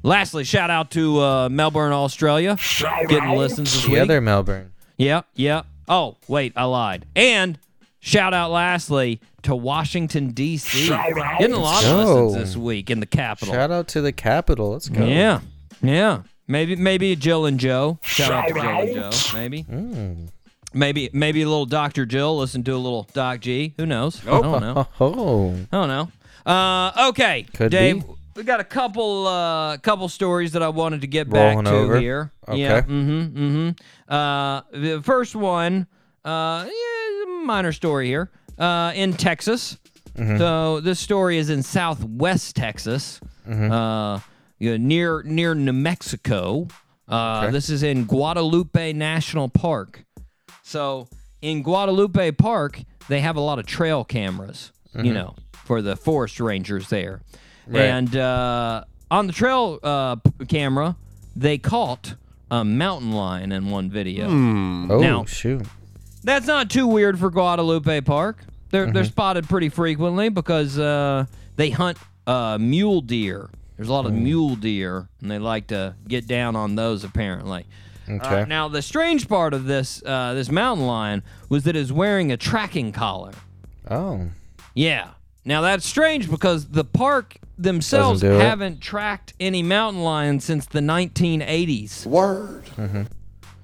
Lastly, shout out to uh, Melbourne, Australia. Shout Getting out. listens this the week. The other Melbourne. Yeah, yeah. Oh, wait, I lied. And... Shout out, lastly, to Washington, D C Getting a lot of listens this week in the Capitol. Shout out to the Capitol. Let's go. Yeah. Yeah. Maybe maybe Jill and Joe. Shout, Shout out to out. Jill and Joe. Maybe. Mm. Maybe maybe a little Doctor Jill. Listen to a little Doc G. Who knows? Oh. I don't know. Oh. I don't know. Uh, okay. Could Dave, be. We got a couple uh, couple stories that I wanted to get Rolling back to over. here. Okay. Yeah. Mm-hmm. Mm-hmm. Uh, the first one, uh, yeah. minor story here uh, in Texas. Mm-hmm. So this story is in Southwest Texas, mm-hmm. uh, you know, near near New Mexico. Uh, okay. This is in Guadalupe National Park. So in Guadalupe Park, they have a lot of trail cameras, mm-hmm. you know, for the forest rangers there. Right. And uh, on the trail uh, camera, they caught a mountain lion in one video. Mm. Oh, now, shoot. That's not too weird for Guadalupe Park. They're mm-hmm. they're spotted pretty frequently because uh, they hunt uh, mule deer. There's a lot of mm. mule deer, and they like to get down on those apparently. Okay. Uh, now the strange part of this uh, this mountain lion was that it's wearing a tracking collar. Oh. Yeah. Now that's strange because the park themselves haven't it. tracked any mountain lions since the nineteen eighties. Word. Mm-hmm.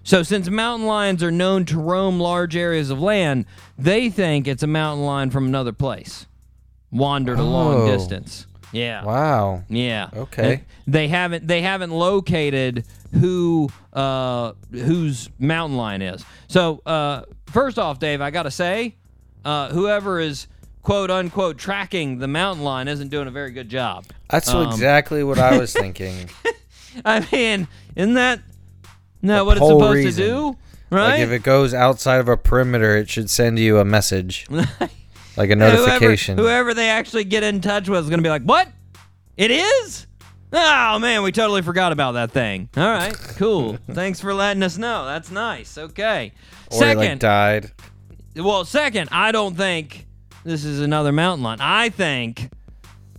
So since mountain lions are known to roam large areas of land, they think it's a mountain lion from another place. Wandered oh. a long distance. Yeah. Wow. Yeah. Okay. And they haven't they haven't located who uh, whose mountain lion is. So uh, first off, Dave, I gotta say, uh, whoever is quote unquote tracking the mountain lion isn't doing a very good job. That's um, exactly what I was thinking. I mean, isn't that No, what it's supposed reason. to do, right? Like if it goes outside of a perimeter, it should send you a message, like a notification. Whoever, whoever they actually get in touch with is going to be like, what? It is? Oh, man, we totally forgot about that thing. All right, cool. Thanks for letting us know. That's nice. Okay. Or Second, it like died. Well, second, I don't think this is another mountain lion. I think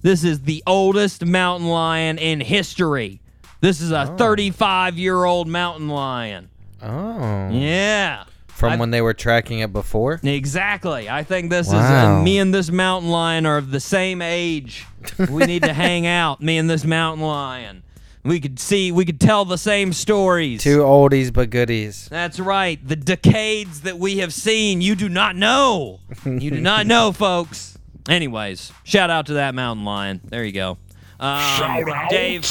this is the oldest mountain lion in history. This is a thirty-five-year-old mountain lion. Oh. Yeah. From I, when they were tracking it before? Exactly. I think this wow. is... Uh, me and this mountain lion are of the same age. We need to hang out, me and this mountain lion. We could see... We could tell the same stories. Two oldies but goodies. That's right. The decades that we have seen, you do not know. You do not know, folks. Anyways, shout out to that mountain lion. There you go. Um, shout out. Dave...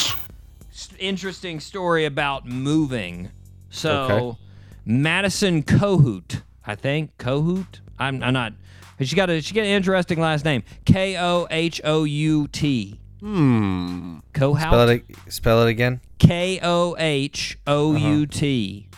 Interesting story about moving. So, okay. Madison Kohut, I think Kohut. I'm, I'm not. She got a. She got an interesting last name. K O H O U T. Hmm. Kohout. Spell it. Spell it again. K O H O U T.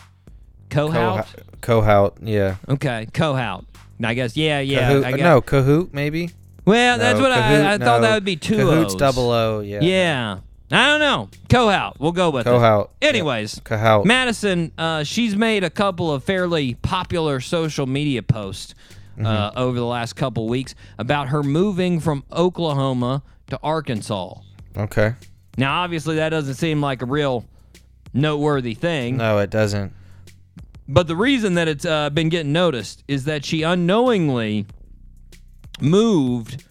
Kohout. Kohout. Yeah. Okay. Kohout. I guess. Yeah. Yeah. Kahoot. I guess. No. Kahoot. Maybe. Well, no, that's what Kahoot, I, I no. thought that would be two Kahoot's O's. Double O. Yeah. Yeah. I don't know. Kohout. We'll go with Kohout. It. Anyways, Kohout. Madison, uh, she's made a couple of fairly popular social media posts uh, mm-hmm. over the last couple weeks about her moving from Oklahoma to Arkansas. Okay. Now, obviously, that doesn't seem like a real noteworthy thing. No, it doesn't. But the reason that it's uh, been getting noticed is that she unknowingly moved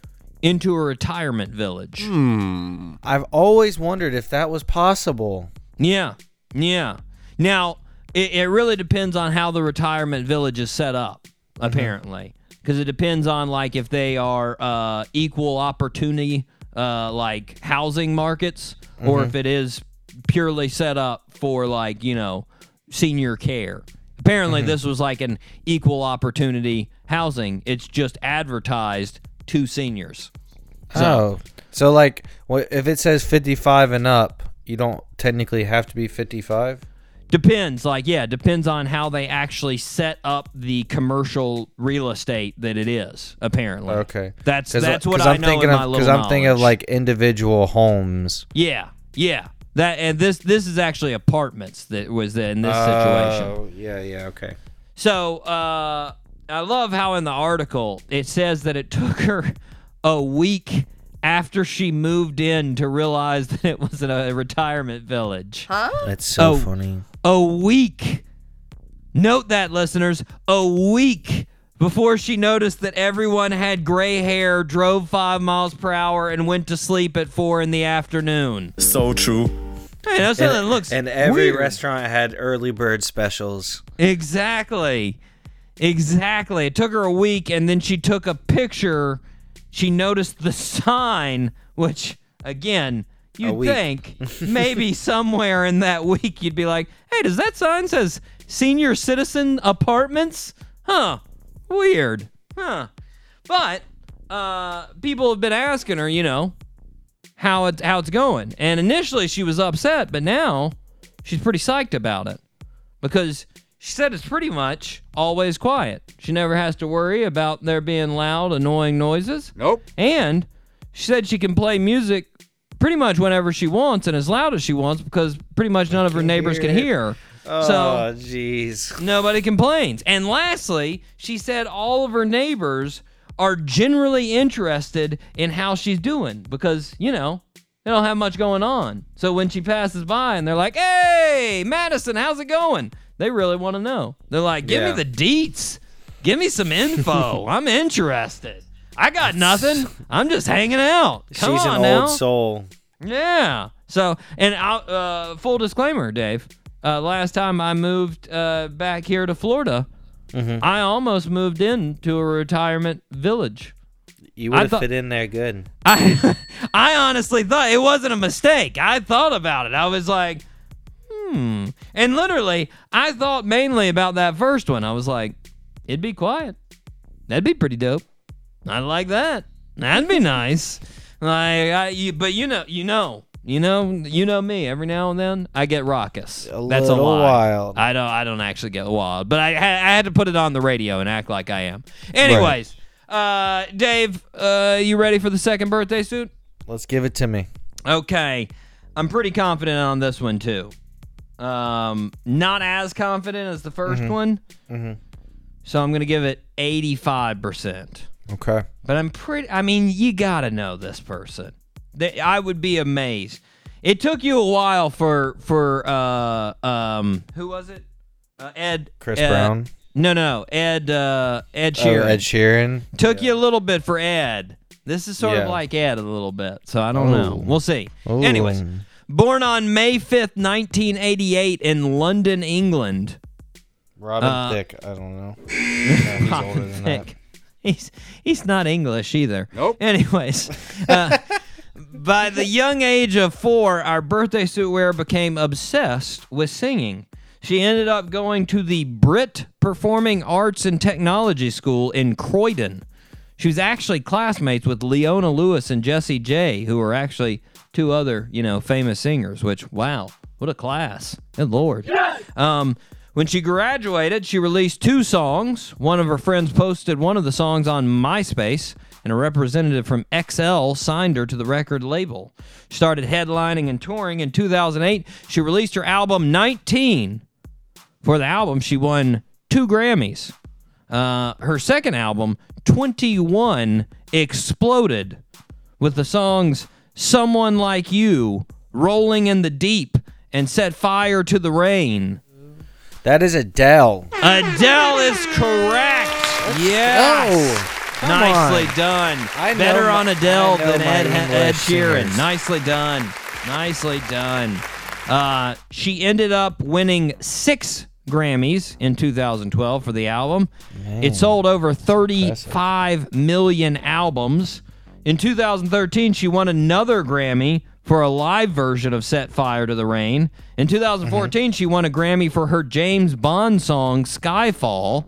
into a retirement village. Hmm. I've always wondered if that was possible. Yeah. Yeah. Now, it, it really depends on how the retirement village is set up, apparently. Because mm-hmm. it depends on, like, if they are uh, equal opportunity, uh, like, housing markets, mm-hmm. or if it is purely set up for, like, you know, senior care. Apparently, mm-hmm. this was, like, an equal opportunity housing. It's just advertised two seniors. So. Oh. So, like, if it says fifty-five and up, you don't technically have to be fifty-five? Depends. Like, yeah, depends on how they actually set up the commercial real estate that it is, apparently. Okay. That's that's what I know in my little knowledge. Because I'm thinking of, like, individual homes. Yeah, yeah. That and this this is actually apartments that was in this situation. Oh, yeah, yeah, okay. So, uh... I love how in the article it says that it took her a week after she moved in to realize that it was a retirement village. Huh? That's so a, funny. A week. Note that, listeners. A week before she noticed that everyone had gray hair, drove five miles per hour, and went to sleep at four in the afternoon. So true. Hey, that's and, something that looks And every weird. Restaurant had early bird specials. Exactly. Exactly. It took her a week, and then she took a picture. She noticed the sign, which, again, you'd think maybe somewhere in that week you'd be like, hey, does that sign says senior citizen apartments? Huh. Weird. Huh. But uh, people have been asking her, you know, how, it, how it's going. And initially she was upset, but now she's pretty psyched about it because she said it's pretty much always quiet. She never has to worry about there being loud, annoying noises. Nope. And she said she can play music pretty much whenever she wants and as loud as she wants because pretty much none of her neighbors can hear her. Oh, jeez. So nobody complains. And lastly, she said all of her neighbors are generally interested in how she's doing because, you know, they don't have much going on. So when she passes by and they're like, hey, Madison, how's it going? They really want to know. They're like, give yeah. me the deets. Give me some info. I'm interested. I got nothing. I'm just hanging out. Come She's on an now. Old soul. Yeah. So, and uh, full disclaimer, Dave. Uh, last time I moved uh, back here to Florida, mm-hmm. I almost moved into a retirement village. You would have thought, fit in there good. I, I honestly thought it wasn't a mistake. I thought about it. I was like, hmm. And literally, I thought mainly about that first one. I was like, it'd be quiet. That'd be pretty dope. I'd like that. That'd be nice. Like, I, you, but you know, you know, you know, you know me. Every now and then, I get raucous. A That's a lie. Wild. I don't. I don't actually get wild, but I, I had to put it on the radio and act like I am. Anyways, right. uh, Dave, uh, you ready for the second birthday suit? Let's give it to me. Okay, I'm pretty confident on this one too. Um, not as confident as the first mm-hmm. one. Mm-hmm. So I'm going to give it eighty-five percent. Okay. But I'm pretty, I mean, you got to know this person. They, I would be amazed. It took you a while for, for uh, um, who was it? Uh, Ed. Chris Ed, Brown? No, no, Ed uh, Ed Sheeran. Oh, Ed Sheeran. Took yeah. you a little bit for Ed. This is sort yeah. of like Ed a little bit, so I don't Ooh. know. We'll see. Ooh. Anyways, born on May fifth, nineteen eighty-eight in London, England. Robin uh, Thicke, I don't know. No, he's Robin older than Thicke. That. He's he's not English either. Nope. Anyways, uh, by the young age of four, our birthday suit wearer became obsessed with singing. She ended up going to the Brit Performing Arts and Technology School in Croydon. She was actually classmates with Leona Lewis and Jessie J, who were actually two other, you know, famous singers, which, wow, what a class. Good Lord. Um, when she graduated, she released two songs. One of her friends posted one of the songs on MySpace, and a representative from X L signed her to the record label. She started headlining and touring. In two thousand eight, she released her album nineteen. For the album, she won two Grammys. Uh, her second album, twenty-one, exploded with the songs Someone Like You, Rolling in the Deep, and Set Fire to the Rain. That is Adele. Adele is correct. Yes. Oh. Come Nicely on. done. I Better my, on Adele than Ed, Ed Sheeran. Nicely done. Nicely done. Uh, she ended up winning six Grammys in two thousand twelve for the album. Man. It sold over thirty-five million albums. In two thousand thirteen, she won another Grammy for a live version of Set Fire to the Rain. In two thousand fourteen, mm-hmm. she won a Grammy for her James Bond song, Skyfall.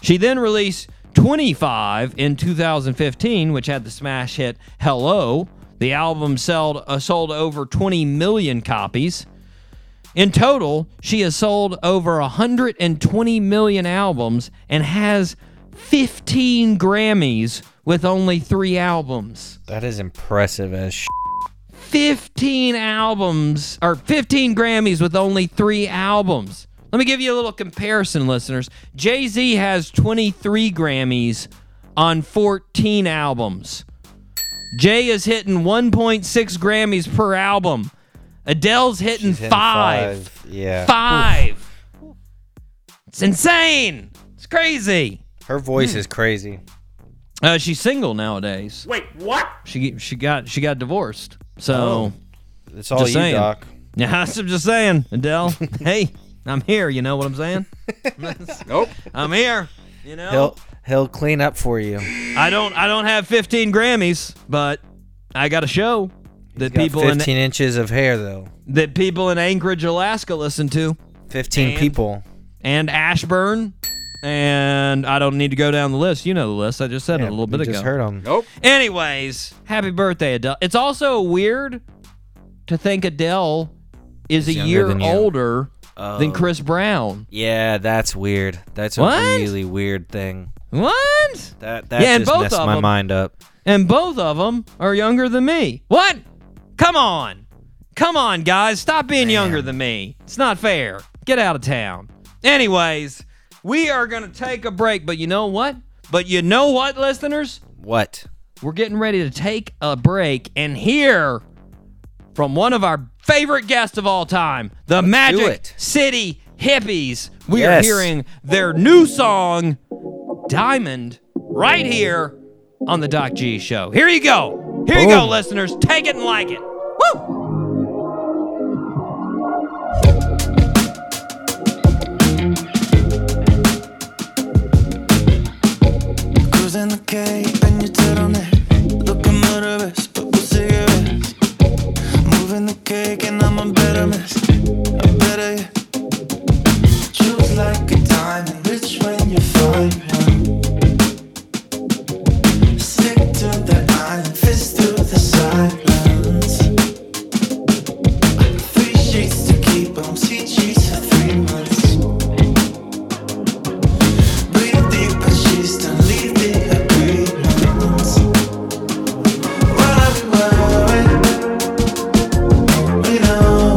She then released twenty-five in two thousand fifteen, which had the smash hit Hello. The album sold, uh, sold over twenty million copies. In total, she has sold over one hundred twenty million albums and has fifteen Grammys with only three albums. That is impressive as shit. fifteen albums, or fifteen Grammys with only three albums. Let me give you a little comparison, listeners. Jay-Z has twenty-three Grammys on fourteen albums. Jay is hitting one point six Grammys per album. Adele's hitting, hitting five. Five. Yeah. Five. Oof. It's insane. It's crazy. Her voice mm. is crazy. Uh, she's single nowadays. Wait, what? She she got she got divorced. So it's oh, all you, saying. Doc. Yeah, I'm just saying, Adele. Hey. I'm here, you know what I'm saying? Nope. I'm here, you know. He'll he'll clean up for you. I don't I don't have fifteen Grammys, but I got a show that He's people got fifteen in, inches of hair though. That people in Anchorage, Alaska listen to. Fifteen and, people. And Ashburn. And I don't need to go down the list. You know the list. I just said yeah, it a little bit just ago. Just heard them. Nope. Anyways, happy birthday, Adele. It's also weird to think Adele is She's a year older. Oh. Than Chris Brown. Yeah, that's weird. That's a what? really weird thing. What? That that yeah, just messed my them, mind up. And both of them are younger than me. What? Come on. Come on, guys. Stop being Man. younger than me. It's not fair. Get out of town. Anyways, we are going to take a break. But you know what? But you know what, listeners? What? We're getting ready to take a break and hear from one of our favorite guest of all time, the Let's Magic City Hippies. We yes. are hearing their new song, Diamond, right here on the Doc G Show. Here you go. Here Boom. you go, listeners. Take it and like it. Woo! Cruising the Cape and you're dead on it. Looking nervous, but we'll see it. In the cake and I'm a better miss, a better yeah. Choose like a diamond, rich when you find him. Stick to the island, fist to the silence. Three sheets to keep on, see cheats for three months. Breathe deep but she's done, leave the agreements. Well, I we know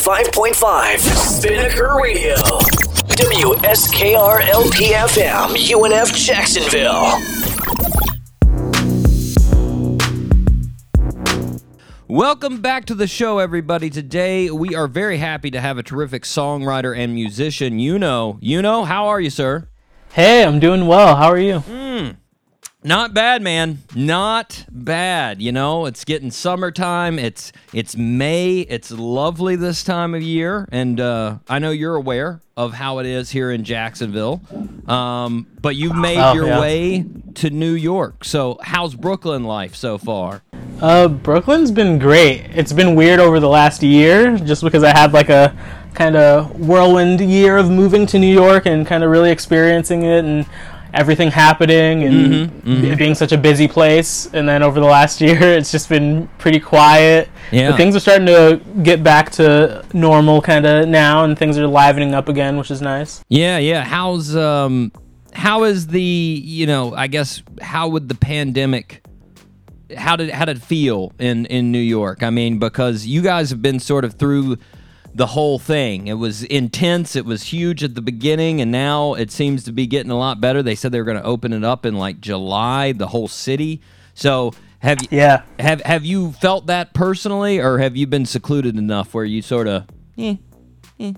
five point five Spinnaker Radio W S K R L P F M U N F Jacksonville. Welcome back to the show, everybody. Today we are very happy to have a terrific songwriter and musician. You know, you know, how are you, sir? Hey, I'm doing well. How are you? Mm. Not bad, man. Not bad. You know, it's getting summertime. It's it's May. It's lovely this time of year. And uh, I know you're aware of how it is here in Jacksonville. Um, but you've made oh, your yeah. way to New York. So how's Brooklyn life so far? Uh, Brooklyn's been great. It's been weird over the last year just because I had like a kind of whirlwind year of moving to New York and kind of really experiencing it and everything happening and mm-hmm, mm-hmm. being such a busy place. And then over the last year, it's just been pretty quiet. Yeah. But things are starting to get back to normal kind of now, and things are livening up again, which is nice. Yeah, yeah. How's, um, how is the, you know, I guess, how would the pandemic, how did, how did it feel in, in New York? I mean, because you guys have been sort of through the whole thing. It was intense. It was huge at the beginning, and now it seems to be getting a lot better. They said they were going to open it up in like July, the whole city. So have you, yeah. have, have you felt that personally, or have you been secluded enough where you sort of, eh, eh.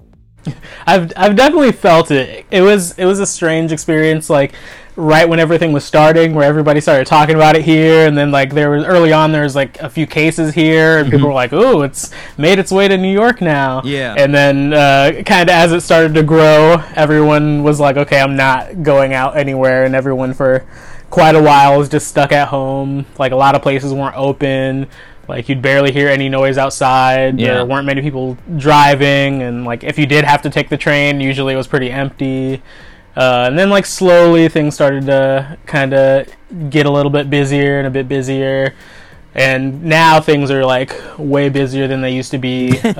I've I've definitely felt it. It was it was a strange experience, like right when everything was starting, where everybody started talking about it here, and then like there was early on there was like a few cases here, and mm-hmm. people were like, "Oh, it's made its way to New York now." Yeah. And then uh, kind of as it started to grow, everyone was like, "Okay, I'm not going out anywhere," and everyone for quite a while was just stuck at home. Like a lot of places weren't open. Like, you'd barely hear any noise outside. Yeah. There weren't many people driving. And, like, if you did have to take the train, usually it was pretty empty. Uh, and then, like, slowly things started to kind of get a little bit busier and a bit busier. And now things are, like, way busier than they used to be. Because,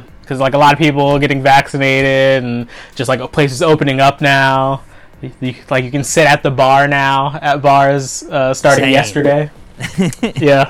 uh, like, a lot of people getting vaccinated and just, like, places opening up now. You, like, you can sit at the bar now at bars uh, starting Dang. yesterday. yeah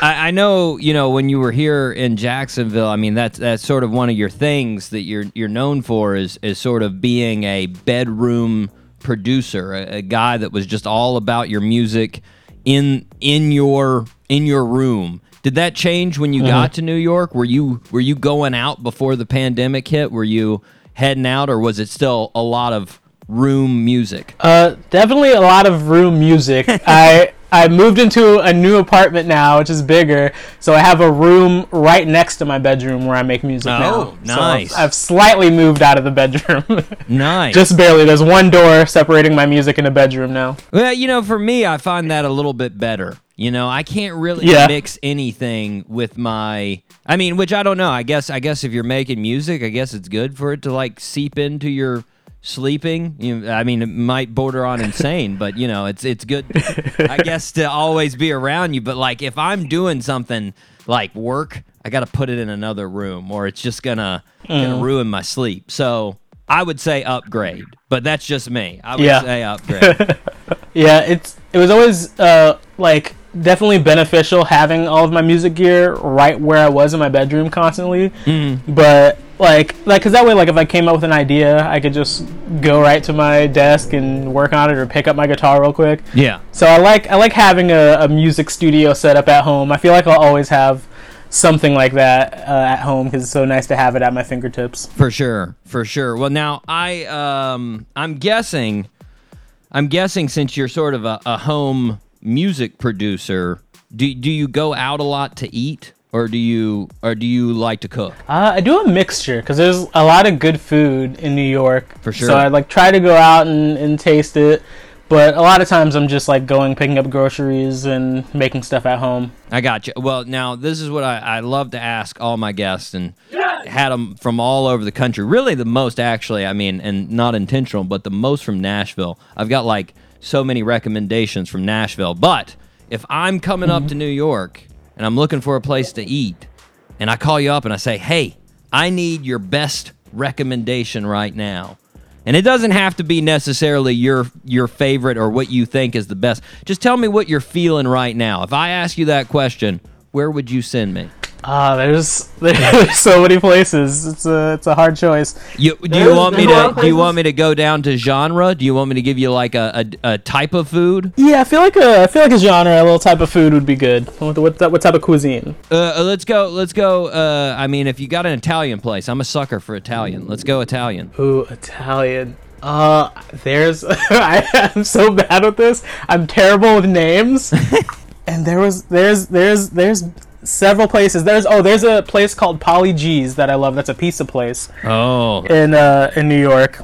I, I know, you know, when you were here in Jacksonville, I mean, that's that's sort of one of your things that you're you're known for is is sort of being a bedroom producer, a, a guy that was just all about your music in in your in your room. Did that change when you mm-hmm. got to New York? Were you were you going out before the pandemic hit? Were you heading out, or was it still a lot of room music? Uh, definitely a lot of room music. I I moved into a new apartment now, which is bigger, so I have a room right next to my bedroom where I make music oh, now. Oh, nice. So I've, I've slightly moved out of the bedroom. Nice. Just barely. There's one door separating my music and a bedroom now. Well, you know, for me, I find that a little bit better. You know, I can't really yeah. mix anything with my, I mean, which I don't know. I guess I guess if you're making music, I guess it's good for it to, like, seep into your sleeping. You, I mean, it might border on insane, but, you know, it's it's good, I guess, to always be around you. But, like, if I'm doing something like work, I got to put it in another room or it's just going to mm. ruin my sleep. So I would say upgrade, but that's just me. I would yeah. say upgrade. yeah, it's it was always, uh, like... definitely beneficial having all of my music gear right where I was in my bedroom constantly. Mm. But like, like, cause that way, like, if I came up with an idea, I could just go right to my desk and work on it, or pick up my guitar real quick. Yeah. So I like, I like having a, a music studio set up at home. I feel like I'll always have something like that uh, at home because it's so nice to have it at my fingertips. For sure, for sure. Well, now I, um, I'm guessing, I'm guessing since you're sort of a, a home music producer, do do you go out a lot to eat, or do you or do you like to cook? Uh, I do a mixture because there's a lot of good food in New York. For sure. So I like try to go out and, and taste it, but a lot of times I'm just like going picking up groceries and making stuff at home. I got you. Well, now this is what I, I love to ask all my guests, and yes! had them from all over the country. Really, the most actually, I mean, and not intentional, but the most from Nashville. I've got like. So many recommendations from Nashville, but if I'm coming mm-hmm. up to New York and I'm looking for a place to eat and I call you up and I say, hey, I need your best recommendation right now, and it doesn't have to be necessarily your your favorite or what you think is the best, just tell me what you're feeling right now. If I ask you that question, where would you send me? Ah, uh, there's there's so many places. It's a it's a hard choice. You, do there's, you want me to do you want me to go down to genre? Do you want me to give you like a, a, a type of food? Yeah, I feel like a I feel like a genre, a little type of food would be good. What what, what type of cuisine? Uh, let's go let's go. Uh, I mean, if you got an Italian place, I'm a sucker for Italian. Let's go Italian. Ooh, Italian. Uh, there's I am so bad with this. I'm terrible with names. And there was there's there's there's. several places. There's oh, there's a place called Polly G's that I love. That's a pizza place. Oh, in uh, in New York.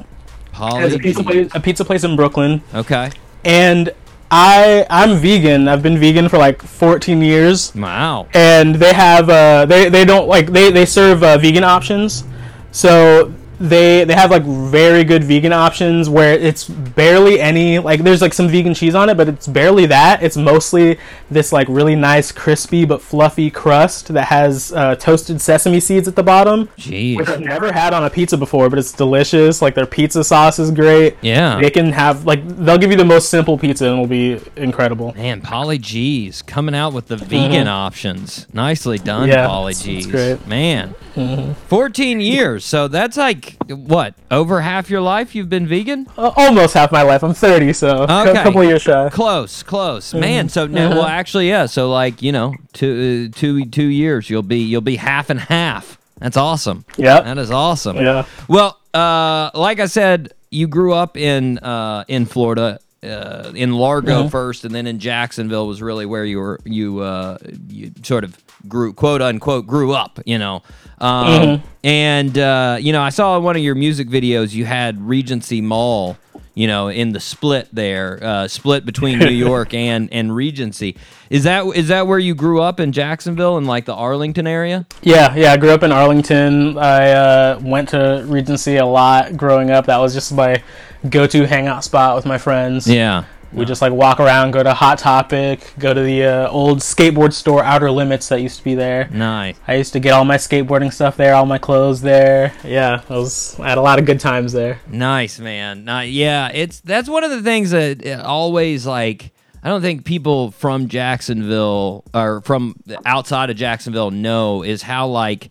Polly a pizza, place, a pizza place in Brooklyn. Okay. And I I'm vegan. I've been vegan for like fourteen years. Wow. And they have uh they, they don't like they they serve uh, vegan options. So they they have like very good vegan options where it's barely any, like there's like some vegan cheese on it, but it's barely that. It's mostly this like really nice crispy but fluffy crust that has uh toasted sesame seeds at the bottom. Jeez. Which I've never had on a pizza before, but it's delicious. Like their pizza sauce is great. Yeah, they can have like they'll give you the most simple pizza and it'll be incredible. Man, Polly G's coming out with the vegan mm-hmm. options. Nicely done. Yeah, Polly G's, great man. Mm-hmm. fourteen years, so that's like what, over half your life you've been vegan? Uh, almost half my life. I'm thirty, so okay. a couple of years shy. Close, close, mm-hmm. man. So now, mm-hmm. well, actually, yeah. So like, you know, two, uh, two, two years. You'll be, you'll be half and half. That's awesome. Yeah, that is awesome. Yeah. Well, uh, like I said, you grew up in uh, in Florida, uh, in Largo mm-hmm. first, and then in Jacksonville was really where you were. You uh, you sort of grew, quote unquote, grew up. You know. Um, mm-hmm. And, uh, you know, I saw in one of your music videos you had Regency Mall, you know, in the split there, uh, split between New York and, and Regency. Is that is that where you grew up in Jacksonville, in like the Arlington area? Yeah, yeah, I grew up in Arlington. I uh, went to Regency a lot growing up. That was just my go-to hangout spot with my friends. Yeah. We just like walk around, go to Hot Topic, go to the uh, old skateboard store, Outer Limits, that used to be there. Nice. I used to get all my skateboarding stuff there, all my clothes there. Yeah, I was. I had a lot of good times there. Nice, man. Nice. Yeah, it's that's one of the things that always like. I don't think people from Jacksonville or from outside of Jacksonville know is how like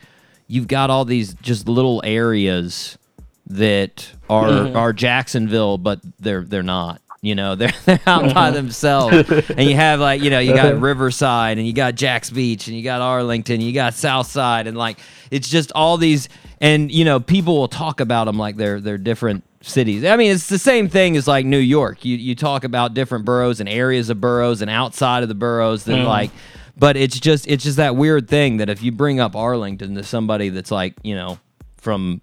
you've got all these just little areas that are mm-hmm. are Jacksonville, but they're they're not. You know, they're, they're out by themselves. And you have, like, you know, you got Riverside, and you got Jack's Beach, and you got Arlington, you got Southside, and, like, it's just all these. And, you know, people will talk about them like they're, they're different cities. I mean, it's the same thing as, like, New York. You you talk about different boroughs and areas of boroughs and outside of the boroughs. That mm. like, but it's just it's just that weird thing that if you bring up Arlington to somebody that's, like, you know, from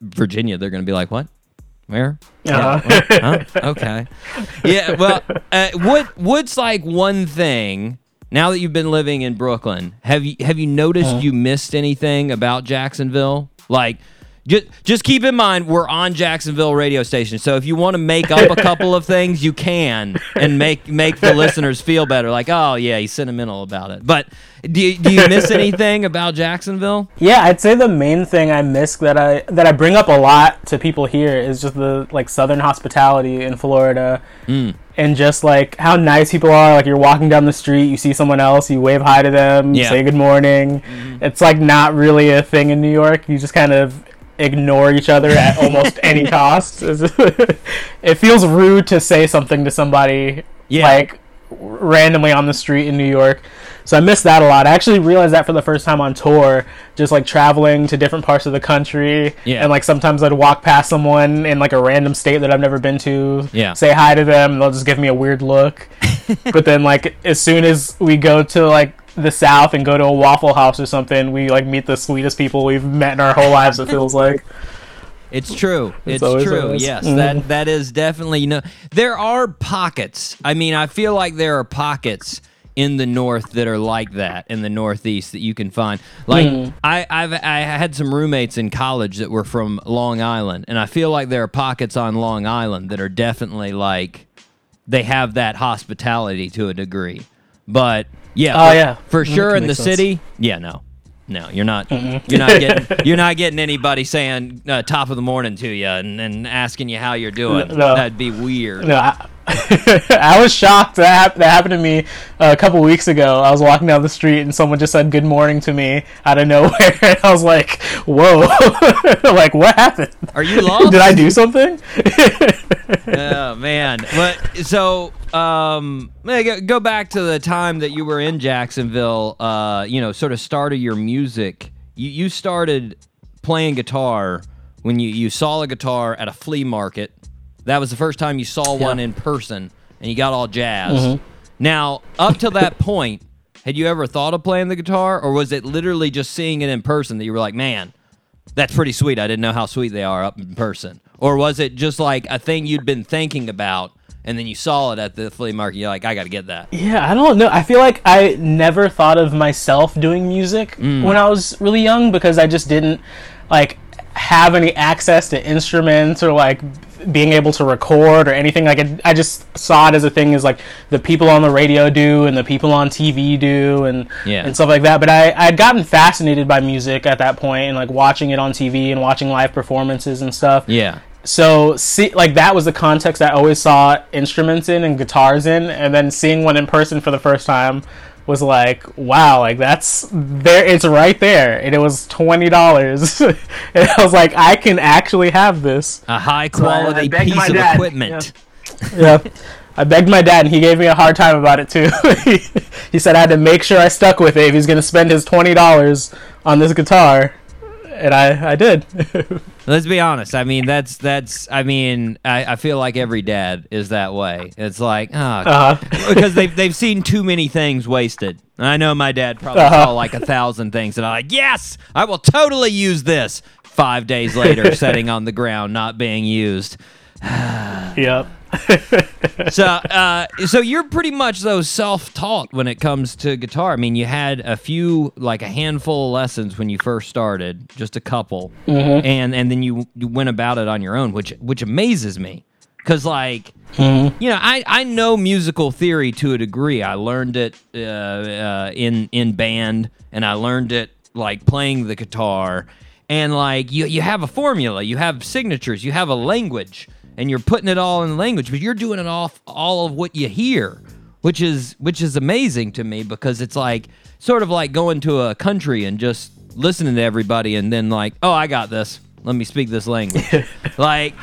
Virginia, they're going to be like, what? Where? Uh-huh. Yeah, well, huh? Okay. Yeah. Well, uh, what what's like one thing now that you've been living in Brooklyn, have you have you noticed uh-huh. you missed anything about Jacksonville? Like, just just keep in mind we're on Jacksonville radio station, so if you want to make up a couple of things, you can, and make make the listeners feel better. Like, oh yeah, he's sentimental about it. But do you, do you miss anything about Jacksonville? Yeah, I'd say the main thing I miss that I that I bring up a lot to people here is just the like Southern hospitality in Florida. Mm. And just, like, how nice people are. Like, you're walking down the street, you see someone else, you wave hi to them, yeah. say good morning. Mm-hmm. It's, like, not really a thing in New York. You just kind of ignore each other at almost any cost. It feels rude to say something to somebody, yeah. like, randomly on the street in New York. So I miss that a lot. I actually realized that for the first time on tour, just like traveling to different parts of the country. Yeah. And like sometimes I'd walk past someone in like a random state that I've never been to, yeah. say hi to them, and they'll just give me a weird look. But then like as soon as we go to like the South and go to a Waffle House or something, we like meet the sweetest people we've met in our whole lives, it feels like. It's true. It's, it's true. Yes, mm-hmm. that that is definitely, you know, there are pockets. I mean, I feel like there are pockets in the North that are like that, in the Northeast, that you can find. Like, mm. I I've, I had some roommates in college that were from Long Island, and I feel like there are pockets on Long Island that are definitely like, they have that hospitality to a degree. But, yeah, oh, for, yeah. for sure in the sense. city, yeah, no. No, you're not. Mm-mm. You're not getting. You're not getting anybody saying uh, "top of the morning" to you and, and asking you how you're doing. No. That'd be weird. No, I, I was shocked. That hap- that happened to me uh, a couple weeks ago. I was walking down the street and someone just said "good morning" to me out of nowhere, and I was like, "Whoa!" Like, what happened? Are you lost? Did I do something? Oh man! But so. Um, go back to the time that you were in Jacksonville, uh, you know, sort of started your music. You, you started playing guitar when you, you saw a guitar at a flea market. That was the first time you saw yeah. one in person, and you got all jazzed. Mm-hmm. Now, up to that point, had you ever thought of playing the guitar, or was it literally just seeing it in person that you were like, man, that's pretty sweet. I didn't know how sweet they are up in person. Or was it just like a thing you'd been thinking about, and then you saw it at the flea market, you're like, I gotta get that. Yeah, I don't know. I feel like I never thought of myself doing music mm. when I was really young, because I just didn't, like, have any access to instruments or, like, being able to record or anything. Like, I, I just saw it as a thing as, like, the people on the radio do and the people on T V do and, yeah. and stuff like that. But I, I had gotten fascinated by music at that point and, like, watching it on T V and watching live performances and stuff. Yeah. So, see, like, that was the context I always saw instruments in and guitars in, and then seeing one in person for the first time was like, wow, like, that's there, it's right there, and it was twenty dollars, and I was like, I can actually have this. A high-quality so piece of dad. equipment. Yeah. yeah. I begged my dad, and he gave me a hard time about it, too. He said I had to make sure I stuck with it if he's going to spend his twenty dollars on this guitar. And I, I did. Let's be honest. I mean, that's, that's, I mean, I, I feel like every dad is that way. It's like, oh, uh-huh. because they've, they've seen too many things wasted. I know my dad probably uh-huh. saw like a thousand things, and I'm like, yes, I will totally use this. Five days later, sitting on the ground, not being used. Yep. so uh so you're pretty much though self-taught when it comes to guitar. I mean, you had a few, like a handful of lessons when you first started, just a couple, mm-hmm. and and then you, you went about it on your own, which which amazes me, because like mm-hmm. you know, I I know musical theory to a degree. I learned it uh, uh in in band, and I learned it like playing the guitar, and like you you have a formula, you have signatures, you have a language. And you're putting it all in language, but you're doing it off all of what you hear, which is which is amazing to me, because it's like sort of like going to a country and just listening to everybody and then like, oh, I got this. Let me speak this language. Like,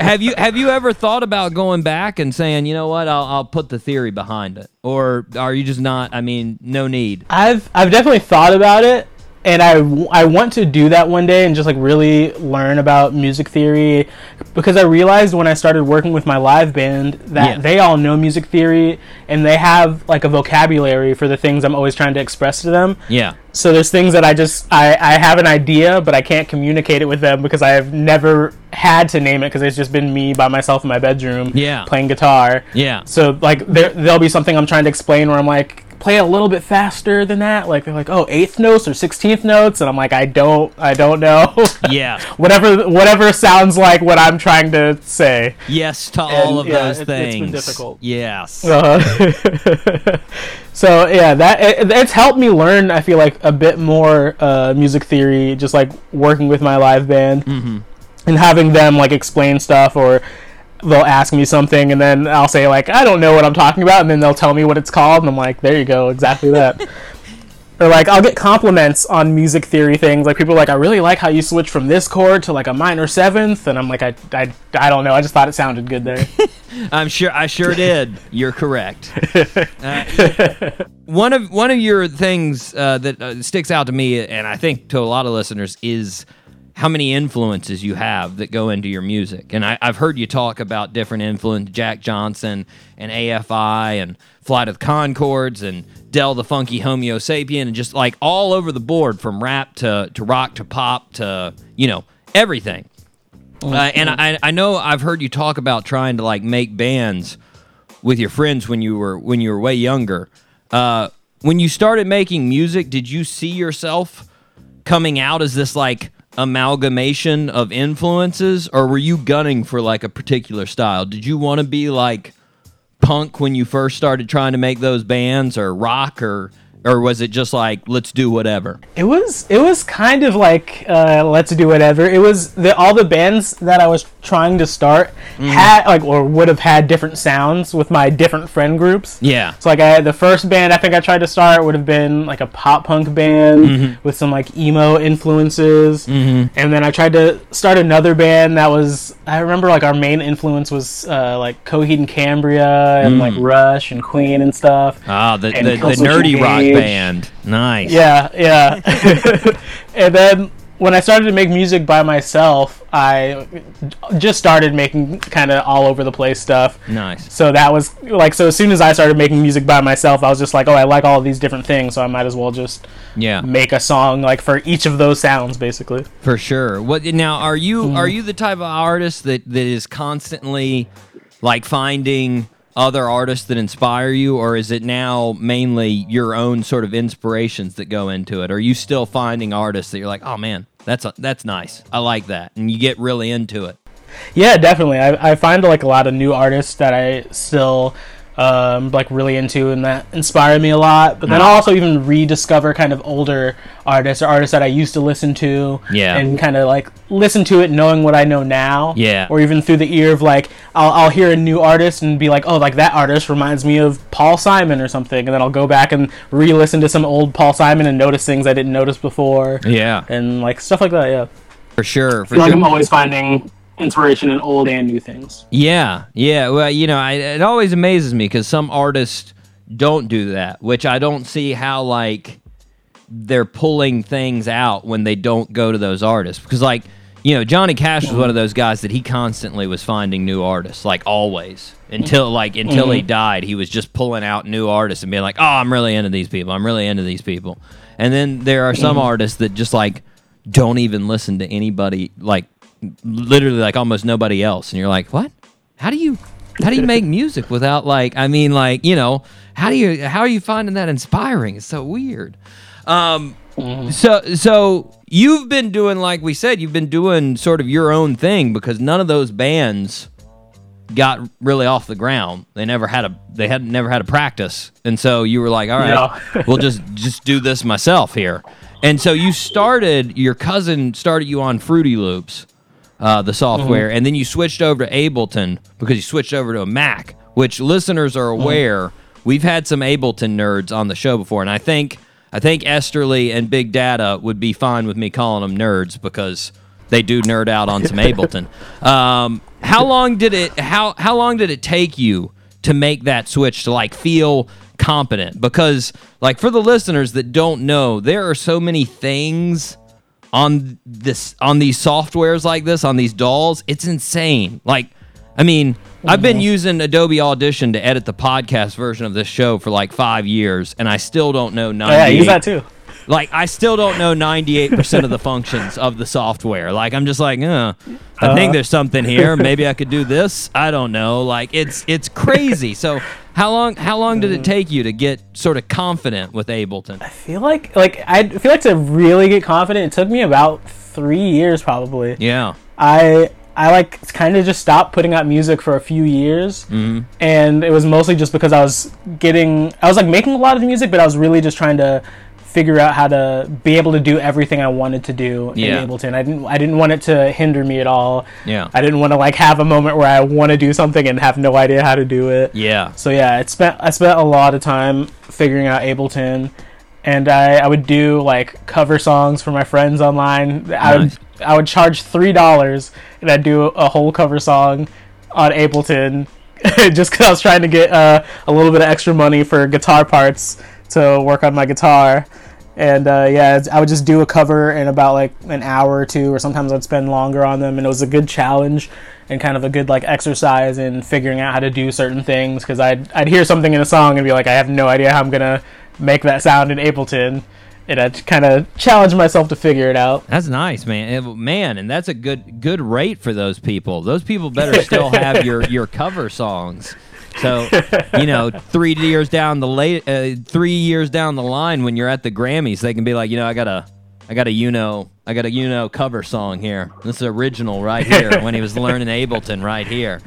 have you have you ever thought about going back and saying, you know what, I'll I'll put the theory behind it, or are you just not? I mean, no need. I've I've definitely thought about it. And I, I want to do that one day and just, like, really learn about music theory, because I realized when I started working with my live band that yeah. they all know music theory, and they have, like, a vocabulary for the things I'm always trying to express to them. Yeah. So there's things that I just, I, I have an idea, but I can't communicate it with them because I have never had to name it, because it's just been me by myself in my bedroom yeah. playing guitar. Yeah. So, like, there, there'll be something I'm trying to explain where I'm like, play it a little bit faster than that. Like, they're like, oh, eighth notes or sixteenth notes. And I'm like, I don't, I don't know. Yeah. whatever, whatever sounds like what I'm trying to say. Yes to and, all of yeah, those it, things. It's been difficult. Yes. Uh-huh. So, yeah, that it, it's helped me learn, I feel like, a bit more uh, music theory, just, like, working with my live band. Mm-hmm. And having them, like, explain stuff, or they'll ask me something, and then I'll say, like, I don't know what I'm talking about, and then they'll tell me what it's called, and I'm like, there you go, exactly that. Or, like, I'll get compliments on music theory things. Like, people are like, I really like how you switch from this chord to, like, a minor seventh, and I'm like, I, I, I don't know, I just thought it sounded good there. I'm sure, I sure did. You're correct. Uh, one of one of your things uh, that uh, sticks out to me, and I think to a lot of listeners, is how many influences you have that go into your music. And I, I've heard you talk about different influences, Jack Johnson and A F I and Flight of the Conchords and Del the Funky Homo Sapien, and just like all over the board, from rap to, to rock to pop to, you know, everything. Uh, and I, I know I've heard you talk about trying to like make bands with your friends when you were when you were way younger. Uh, when you started making music, did you see yourself coming out as this like amalgamation of influences, or were you gunning for like a particular style? Did you want to be like punk when you first started trying to make those bands, or rock, or or was it just like, let's do whatever? It was it was kind of like uh, let's do whatever. It was the, all the bands that I was trying to start mm. had like or would have had different sounds with my different friend groups. Yeah. So like I the first band I think I tried to start would have been like a pop punk band mm-hmm. with some like emo influences, mm-hmm. and then I tried to start another band that was I remember like our main influence was uh, like Coheed and Cambria and mm. like Rush and Queen and stuff. Ah, the the, the nerdy rock band. band. Nice. Yeah, yeah. And then when I started to make music by myself, I just started making kind of all over the place stuff. Nice. So that was like, so as soon as I started making music by myself, I was just like, oh, I like all these different things, so I might as well just yeah make a song like for each of those sounds, basically. For sure. What now? Are you mm. are you the type of artist that that is constantly like finding other artists that inspire you, or is it now mainly your own sort of inspirations that go into it? Are you still finding artists that you're like, oh man, that's a, that's nice, I like that, and you get really into it? Yeah, definitely. I, I find like a lot of new artists that I still um, like really into and that inspire me a lot, but then I also even rediscover kind of older artists or artists that I used to listen to, yeah, and kind of like listen to it knowing what I know now, yeah, or even through the ear of like I'll, I'll hear a new artist and be like, oh, like that artist reminds me of Paul Simon or something, and then I'll go back and re-listen to some old Paul Simon and notice things I didn't notice before, yeah, and like stuff like that. Yeah, for sure. For sure. Like I'm always finding inspiration in old and new things. Yeah, yeah. Well, you know, I, it always amazes me because some artists don't do that, which I don't see how like they're pulling things out when they don't go to those artists. Because like, you know, Johnny Cash was one of those guys that he constantly was finding new artists, like always, until like until mm-hmm. he died, he was just pulling out new artists and being like, oh, I'm really into these people. I'm really into these people. And then there are some mm-hmm. artists that just like don't even listen to anybody, like literally like almost nobody else, and you're like, what, how do you how do you make music without like I mean like you know how do you how are you finding that inspiring? It's so weird. um so so you've been doing, like we said, you've been doing sort of your own thing because none of those bands got really off the ground. They never had a they had never had a practice, and so you were like, all right, no. we'll just just do this myself here. And so you started your cousin started you on Fruity Loops, Uh, the software, mm-hmm. and then you switched over to Ableton because you switched over to a Mac, which listeners are aware, mm-hmm. we've had some Ableton nerds on the show before, and I think I think Esterly and Big Data would be fine with me calling them nerds because they do nerd out on some Ableton. Um, how long did it how how long did it take you to make that switch to like feel competent? Because like for the listeners that don't know, there are so many things on this on these softwares like this, on these dolls. It's insane. Like, I mean, mm-hmm. I've been using Adobe Audition to edit the podcast version of this show for like five years, and I still don't know ninety-eight percent. Oh, yeah, use that too. Like, I still don't know ninety-eight percent of the functions of the software. Like, I'm just like, uh, I uh. think there's something here. Maybe I could do this. I don't know. Like, it's it's crazy. So How long? How long did it take you to get sort of confident with Ableton? I feel like, like I feel like to really get confident, it took me about three years probably. Yeah. I I like kind of just stopped putting out music for a few years, mm-hmm. and it was mostly just because I was getting, I was like making a lot of music, but I was really just trying to figure out how to be able to do everything I wanted to do in yeah. Ableton. I didn't I didn't want it to hinder me at all. Yeah. I didn't want to like have a moment where I want to do something and have no idea how to do it. Yeah. So yeah, it spent I spent a lot of time figuring out Ableton, and I, I would do like cover songs for my friends online. Nice. I would I would charge three dollars and I'd do a whole cover song on Ableton just cuz I was trying to get uh, a little bit of extra money for guitar parts to work on my guitar. And uh, yeah, I would just do a cover in about like an hour or two, or sometimes I'd spend longer on them. And it was a good challenge and kind of a good like exercise in figuring out how to do certain things, because I'd, I'd hear something in a song and be like, I have no idea how I'm going to make that sound in Ableton. And I'd kind of challenge myself to figure it out. That's nice, man. It, man, and that's a good good rate for those people. Those people better still have your, your cover songs. So, you know, three years down the late, uh, three years down the line, when you're at the Grammys, they can be like, you know, I got a, I got a, you know, I got a, you know, cover song here. This is original right here when he was learning Ableton right here.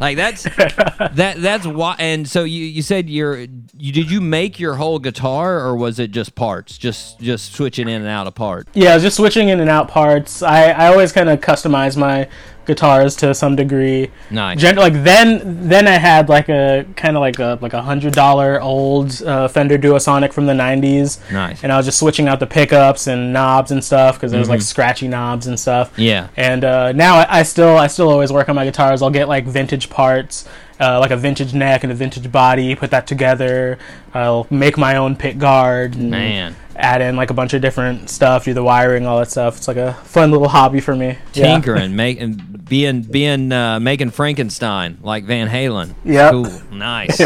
Like that's that that's why. And so you, you said you're, you did you make your whole guitar, or was it just parts, just just switching in and out of parts? Yeah, I was just switching in and out parts. I, I always kind of customize my guitars to some degree. Nice. Gen- like then then I had like a kind of like a like a hundred dollar old uh, Fender Duosonic from the nineties. Nice. And I was just switching out the pickups and knobs and stuff, because there was mm-hmm. like scratchy knobs and stuff. Yeah. And uh, now I, I still I still always work on my guitars. I'll get like vintage parts, uh, like a vintage neck and a vintage body, put that together. I'll make my own pick guard. And Man. add in like a bunch of different stuff, do the wiring, all that stuff. It's like a fun little hobby for me. Tinkering, yeah. making. Being, being, uh, making Frankenstein like Van Halen. Yeah. Cool. Nice.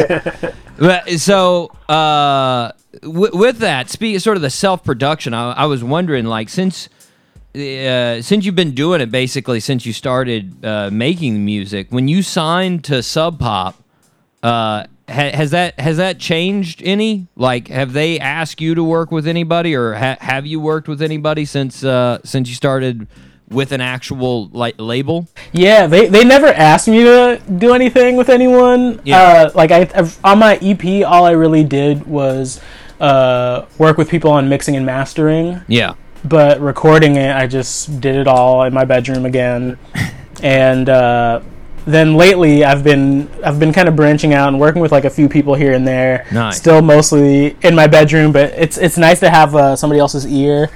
So, uh, w- with that, speak sort of the self-production. I, I was wondering, like, since, uh, since you've been doing it basically since you started uh, making music, when you signed to Sub Pop, uh, ha- has that has that changed any? Like, have they asked you to work with anybody, or ha- have you worked with anybody since uh, since you started? With an actual like label? Yeah, they they never asked me to do anything with anyone. Yeah. Uh, like I I've, on my E P, all I really did was uh, work with people on mixing and mastering. Yeah. But recording it, I just did it all in my bedroom again. And uh, then lately, I've been I've been kind of branching out and working with like a few people here and there. Nice. Still mostly in my bedroom, but it's it's nice to have uh, somebody else's ear.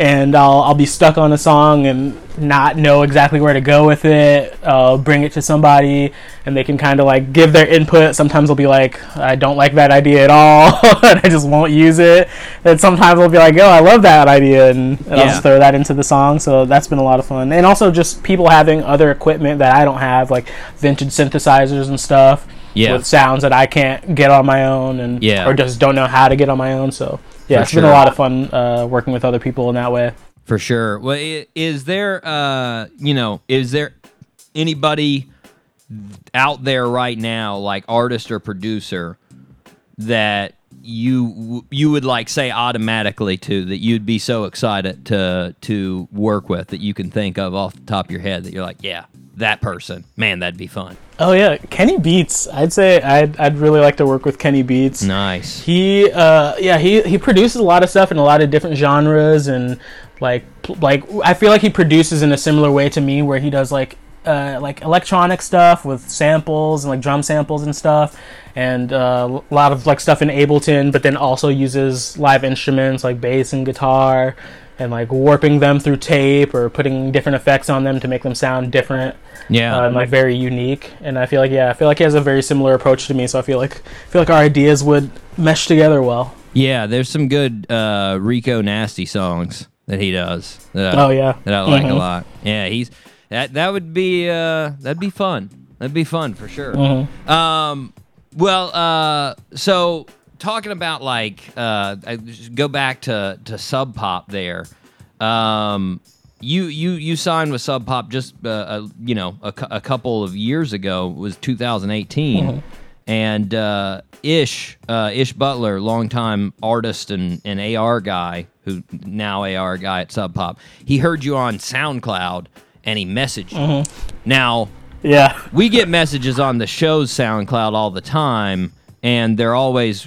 And I'll I'll be stuck on a song and not know exactly where to go with it. I'll bring it to somebody, and they can kind of like give their input. Sometimes they'll be like, I don't like that idea at all, and I just won't use it. And sometimes they'll be like, oh, I love that idea, and, and yeah. I'll just throw that into the song. So that's been a lot of fun. And also just people having other equipment that I don't have, like vintage synthesizers and stuff, yeah. with sounds that I can't get on my own, and yeah. or just don't know how to get on my own, so... Yeah, it's sure. been a lot of fun uh, working with other people in that way. For sure. Well, is there, uh, you know, is there anybody out there right now, like artist or producer, that you you would like say automatically to, that you'd be so excited to to work with, that you can think of off the top of your head that you're like, yeah, that person, man, that'd be fun? Oh yeah, Kenny Beats. I'd say I'd I'd really like to work with Kenny Beats. Nice. He uh yeah, he he produces a lot of stuff in a lot of different genres, and like like I feel like he produces in a similar way to me, where he does like uh like electronic stuff with samples and like drum samples and stuff, and uh, a lot of like stuff in Ableton, but then also uses live instruments like bass and guitar, and like warping them through tape or putting different effects on them to make them sound different. Yeah. Uh, and like very unique. And I feel like, yeah, I feel like he has a very similar approach to me. So I feel like, I feel like our ideas would mesh together well. Yeah. There's some good, uh, Rico Nasty songs that he does. That I, oh yeah. That I like mm-hmm. a lot. Yeah. He's that, that would be, uh, that'd be fun. That'd be fun for sure. Mm-hmm. Um, well, uh, so talking about like, uh, I just go back to, to Sub Pop there. Um, You you you signed with Sub Pop just uh, uh, you know a, cu- a couple of years ago. It was two thousand eighteen, mm-hmm. And uh, Ish, uh, Ish Butler, longtime artist and, and A R guy, who now A R guy at Sub Pop, he heard you on SoundCloud and he messaged you. Mm-hmm. Now, yeah, we get messages on the show's SoundCloud all the time, and they're always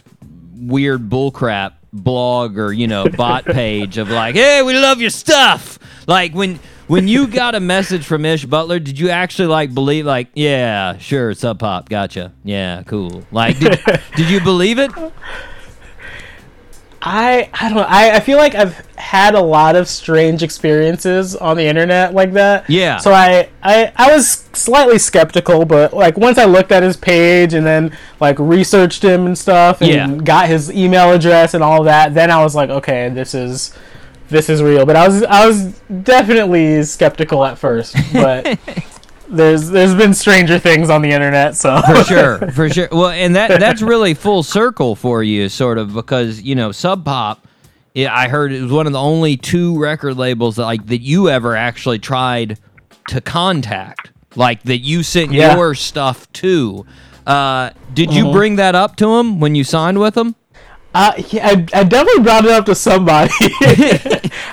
weird bullcrap blog or, you know, bot page of like, hey, we love your stuff. Like, when... when you got a message from Ish Butler, did you actually like believe, like, yeah, sure, Sub Pop, gotcha, yeah, cool? Like, did, did you believe it? I I don't know. I, I feel like I've had a lot of strange experiences on the internet like that. Yeah. So I, I I was slightly skeptical, but like once I looked at his page and then like researched him and stuff, and yeah. got his email address and all that, then I was like, okay, this is. This is real, but I was I was definitely skeptical at first. But there's there's been stranger things on the internet, so for sure, for sure. Well, and that that's really full circle for you, sort of, because you know Sub Pop. It, I heard it was one of the only two record labels that like that you ever actually tried to contact, like that you sent yeah. your stuff to. Uh, did mm-hmm. you bring that up to them when you signed with them? Uh, yeah, I I definitely brought it up to somebody.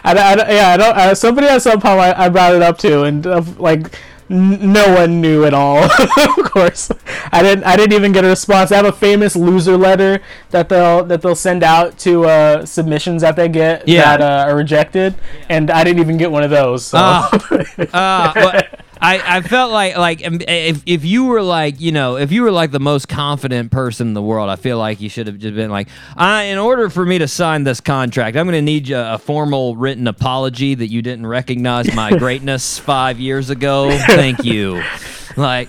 I, I, yeah, I don't. I, somebody at some point I, I brought it up to, and uh, like n- no one knew at all. Of course, I didn't. I didn't even get a response. I have a famous loser letter that they'll that they'll send out to uh, submissions that they get yeah. that uh, are rejected, yeah. and I didn't even get one of those. So. Uh, uh, well, I, I felt like like if if you were like you know if you were like the most confident person in the world, I feel like you should have just been like, I, in order for me to sign this contract, I'm going to need a, a formal written apology that you didn't recognize my greatness five years ago. Thank you. Like,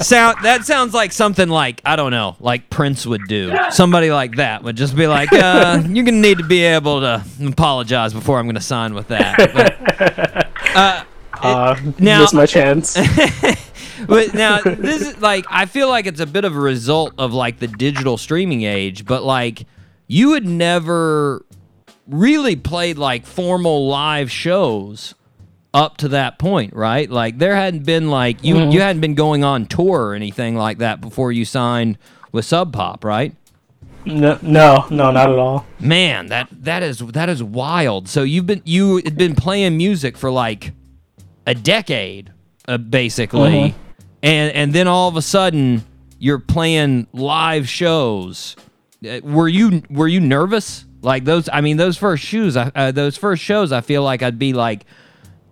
sound that sounds like something like I don't know, like Prince would do. Somebody like that would just be like, uh, "You're going to need to be able to apologize before I'm going to sign with that." But, uh, Uh, now, miss my chance. But now, this is like, I feel like it's a bit of a result of like the digital streaming age, but like you had never really played like formal live shows up to that point, right? Like there hadn't been like, you, mm. you hadn't been going on tour or anything like that before you signed with Sub Pop, right? No, no, no, not at all. Man, that, that is, that is wild. So you've been, you had been playing music for like a decade, uh, basically, mm-hmm. and and then all of a sudden you're playing live shows. Uh, were you were you nervous? Like those? I mean, those first shows, uh, those first shows. I feel like I'd be like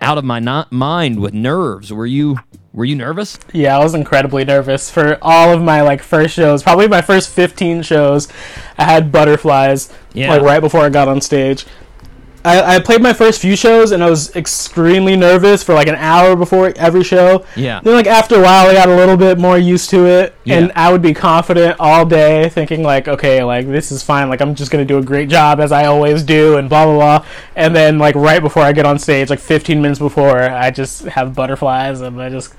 out of my not mind with nerves. Were you were you nervous? Yeah, I was incredibly nervous for all of my like first shows. Probably my first fifteen shows, I had butterflies yeah. like right before I got on stage. I, I played my first few shows and I was extremely nervous for like an hour before every show. Yeah. Then like after a while I got a little bit more used to it yeah. and I would be confident all day thinking like, okay, like this is fine. Like I'm just going to do a great job as I always do and blah, blah, blah. And then like right before I get on stage, like fifteen minutes before, I just have butterflies and I just,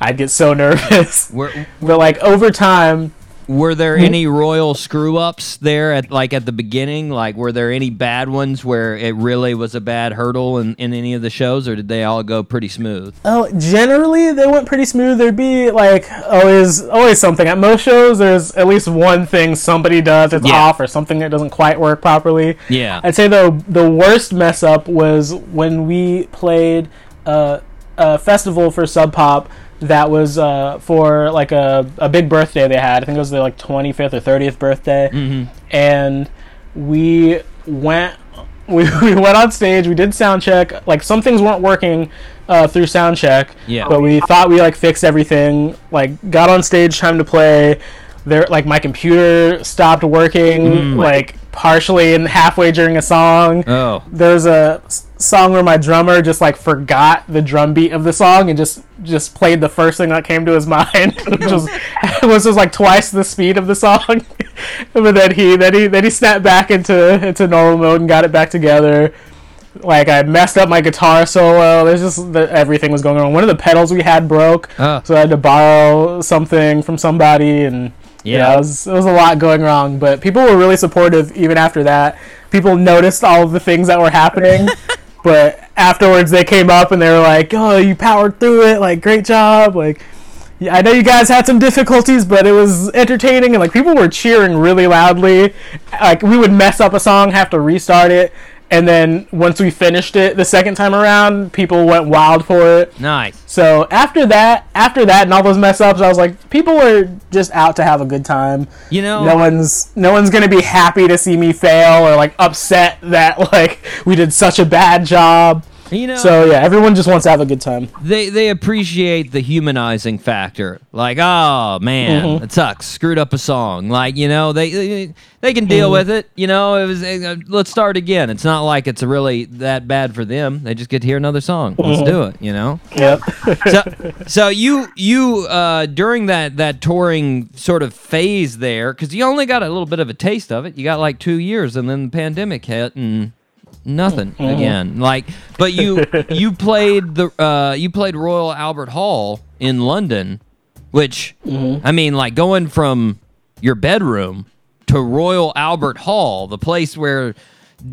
I get so nervous. We're, we're, but like over time... Were there any royal screw-ups there at like at the beginning? Like, were there any bad ones where it really was a bad hurdle in, in any of the shows, or did they all go pretty smooth? Oh, generally they went pretty smooth. There'd be like always, always something. At most shows, there's at least one thing somebody does that's yeah. off or something that doesn't quite work properly. Yeah, I'd say though the worst mess up was when we played uh, a festival for Sub Pop. That was uh, for like a, a big birthday they had. I think it was their like twenty-fifth or thirtieth birthday, mm-hmm. and we went we, we went on stage. We did sound check. Like some things weren't working uh, through sound check, yeah. but we thought we like fixed everything. Like got on stage, time to play. There, like my computer stopped working, mm. like partially and halfway during a song. Oh, there's a song where my drummer just like forgot the drum beat of the song and just just played the first thing that came to his mind, which was was just like twice the speed of the song. But then he then he then he snapped back into into normal mode and got it back together. Like I messed up my guitar solo. There's just the, everything was going wrong. One of the pedals we had broke, oh. so I had to borrow something from somebody, and yeah, yeah it, was, it was a lot going wrong. But people were really supportive even after that. People noticed all of the things that were happening. But afterwards, they came up and they were like, "Oh, you powered through it! Like, great job!" Like, Yeah, I know you guys had some difficulties, but it was entertaining, and like people were cheering really loudly. Like we would mess up a song, have to restart it, and then once we finished it the second time around, people went wild for it. Nice. So after that, after that, and all those mess ups, I was like, people are just out to have a good time. You know, no one's no one's gonna be happy to see me fail or like upset that like we did such a bad job. You know, so yeah, everyone just wants to have a good time. They they appreciate the humanizing factor. Like, oh man, mm-hmm. it sucks. Screwed up a song. Like, you know, they they, they can deal mm-hmm. with it. You know, it was uh, let's start again. It's not like it's really that bad for them. They just get to hear another song. Mm-hmm. Let's do it. You know. Yep. so so you you uh, during that that touring sort of phase there, because you only got a little bit of a taste of it. You got like two years, and then the pandemic hit and. Nothing mm-hmm. again. Like, but you you played the uh, you played Royal Albert Hall in London, which mm-hmm. I mean, like going from your bedroom to Royal Albert Hall, the place where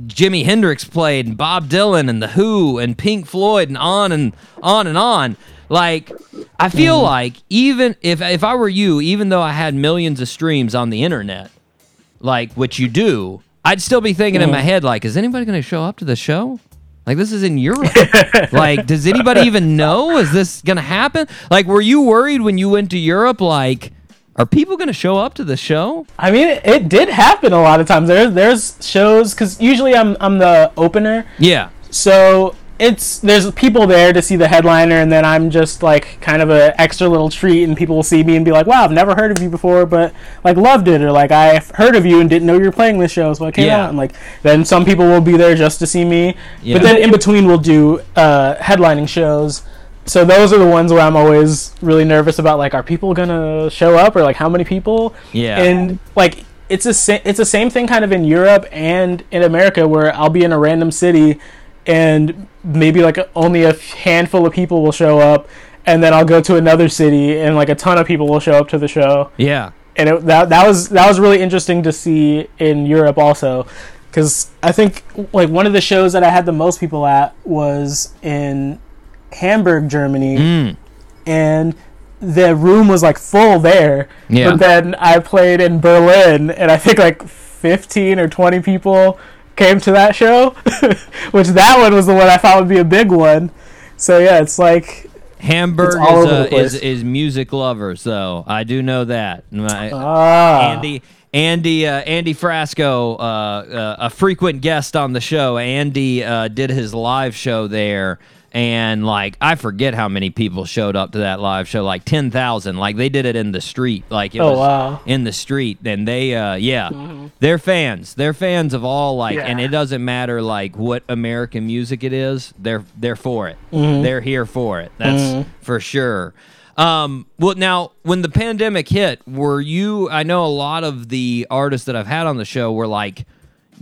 Jimi Hendrix played, and Bob Dylan, and the Who, and Pink Floyd, and on and on and on. Like, I feel mm-hmm. like even if if I were you, even though I had millions of streams on the internet, like what you do. I'd still be thinking in my head, like, is anybody going to show up to the show? Like, this is in Europe. Like, does anybody even know? Is this going to happen? Like, were you worried when you went to Europe, like, are people going to show up to the show? I mean, it, it did happen a lot of times. There, there's shows, because usually I'm I'm the opener. Yeah. So it's there's people there to see the headliner, and then I'm just, like, kind of an extra little treat, and people will see me and be like, wow, I've never heard of you before, but, like, loved it, or, like, I heard of you and didn't know you were playing this show, so I came yeah. out, and, like, then some people will be there just to see me, yeah. but then in between we'll do uh, headlining shows, so those are the ones where I'm always really nervous about, like, are people gonna show up, or, like, how many people? Yeah. And, like... It's a sa- it's the same thing kind of in Europe and in America where I'll be in a random city and maybe like a, only a handful of people will show up, and then I'll go to another city and like a ton of people will show up to the show. Yeah, and it, that that was that was really interesting to see in Europe also, because I think like one of the shows that I had the most people at was in Hamburg, Germany, mm. and. The room was like full there, yeah. but then I played in Berlin, and I think like fifteen or twenty people came to that show, which that one was the one I thought would be a big one. So yeah, it's like Hamburg it's is, a, is is music lovers, though I do know that. My, ah. Andy Andy uh, Andy Frasco, uh, uh, a frequent guest on the show, Andy uh, did his live show there. And, like, I forget how many people showed up to that live show, like ten thousand. Like, they did it in the street. Like, it oh, was wow. in the street. And they, uh, yeah, mm-hmm. they're fans. They're fans of all, like, yeah. and it doesn't matter, like, what American music it is. They're they're for it. Mm-hmm. They're here for it. That's mm-hmm. for sure. Um, well, now, when the pandemic hit, were you, I know a lot of the artists that I've had on the show were, like,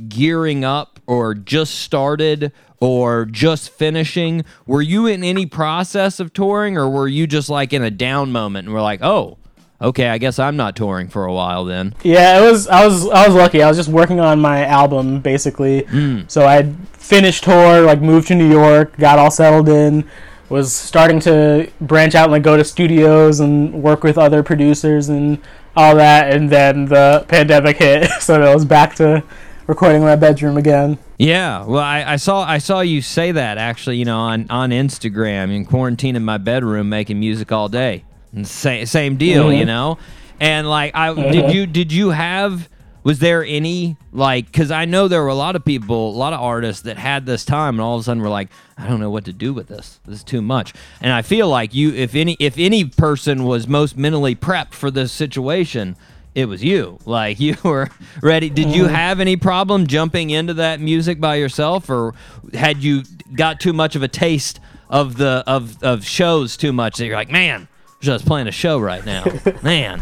gearing up or just started or just finishing. Were you in any process of touring, or were you just like in a down moment and were like, oh, okay, I guess I'm not touring for a while then? Yeah, it was. I was I was lucky. I was just working on my album basically. Mm. So I finished tour, like moved to New York, got all settled in, was starting to branch out and like go to studios and work with other producers and all that, and then the pandemic hit, so I was back to recording in my bedroom again. Yeah, well, I, I saw I saw you say that actually, you know, on, on Instagram, in quarantine in my bedroom making music all day. And same same deal, mm-hmm. you know. And like, I mm-hmm. did you did you have was there any like because I know there were a lot of people, a lot of artists that had this time and all of a sudden were like, I don't know what to do with this. This is too much. And I feel like you, if any if any person was most mentally prepped for this situation, it was you. Like, you were ready. Did you have any problem jumping into that music by yourself, or had you got too much of a taste of the of of shows too much that you're like, man, I'm just playing a show right now, man?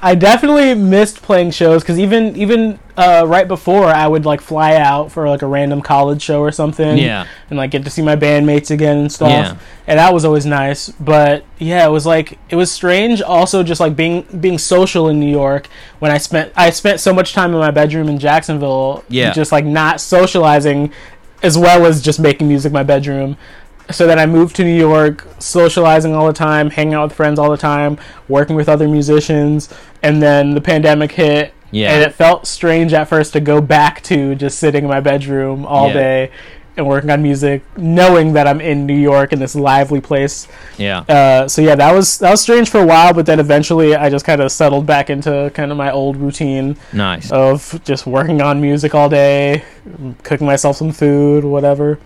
I definitely missed playing shows, because even even uh, right before I would like fly out for like a random college show or something, yeah, and like get to see my bandmates again and stuff, yeah. and that was always nice. But yeah, it was like it was strange. Also, just like being being social in New York when I spent I spent so much time in my bedroom in Jacksonville, yeah, just like not socializing as well as just making music in my bedroom. So then I moved to New York, socializing all the time, hanging out with friends all the time, working with other musicians, and then the pandemic hit. Yeah. And it felt strange at first to go back to just sitting in my bedroom all yeah. day and working on music, knowing that I'm in New York in this lively place. Yeah. Uh, so yeah, that was that was strange for a while, but then eventually I just kind of settled back into kind of my old routine. Nice. Of just working on music all day, cooking myself some food, whatever.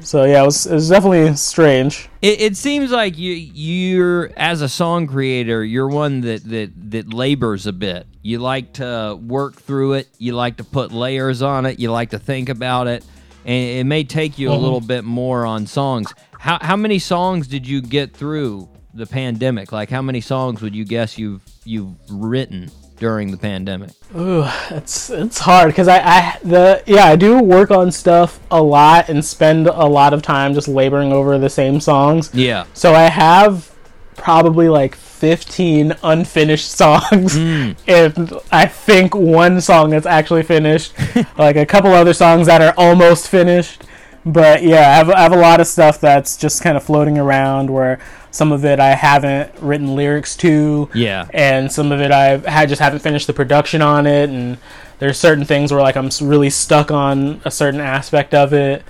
So yeah, it was, it was definitely strange. It, it seems like you, you're as a song creator, you're one that, that that labors a bit. You like to work through it. You like to put layers on it. You like to think about it, and it may take you mm-hmm. a little bit more on songs. How how many songs did you get through the pandemic? Like how many songs would you guess you've you've written during the pandemic? Ooh, it's it's hard because I, I the yeah I do work on stuff a lot and spend a lot of time just laboring over the same songs. Yeah. So I have probably like fifteen unfinished songs, mm. and I think one song that's actually finished, like a couple other songs that are almost finished. But yeah, I have I have a lot of stuff that's just kind of floating around where. Some of it I haven't written lyrics to, yeah, and some of it I've, I just haven't finished the production on it, and there's certain things where like I'm really stuck on a certain aspect of it.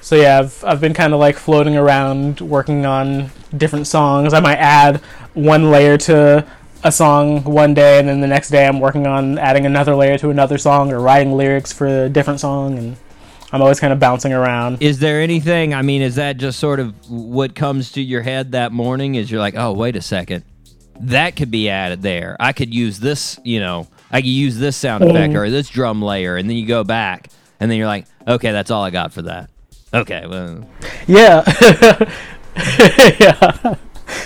So yeah, I've I've been kind of like floating around working on different songs. I might add one layer to a song one day, and then the next day I'm working on adding another layer to another song or writing lyrics for a different song, and I'm always kind of bouncing around. Is there anything, I mean, is that just sort of what comes to your head that morning is you're like, oh, wait a second, that could be added there. I could use this, you know, I could use this sound effect or this drum layer. And then you go back and then you're like, okay, that's all I got for that. Okay. Well. Yeah. yeah.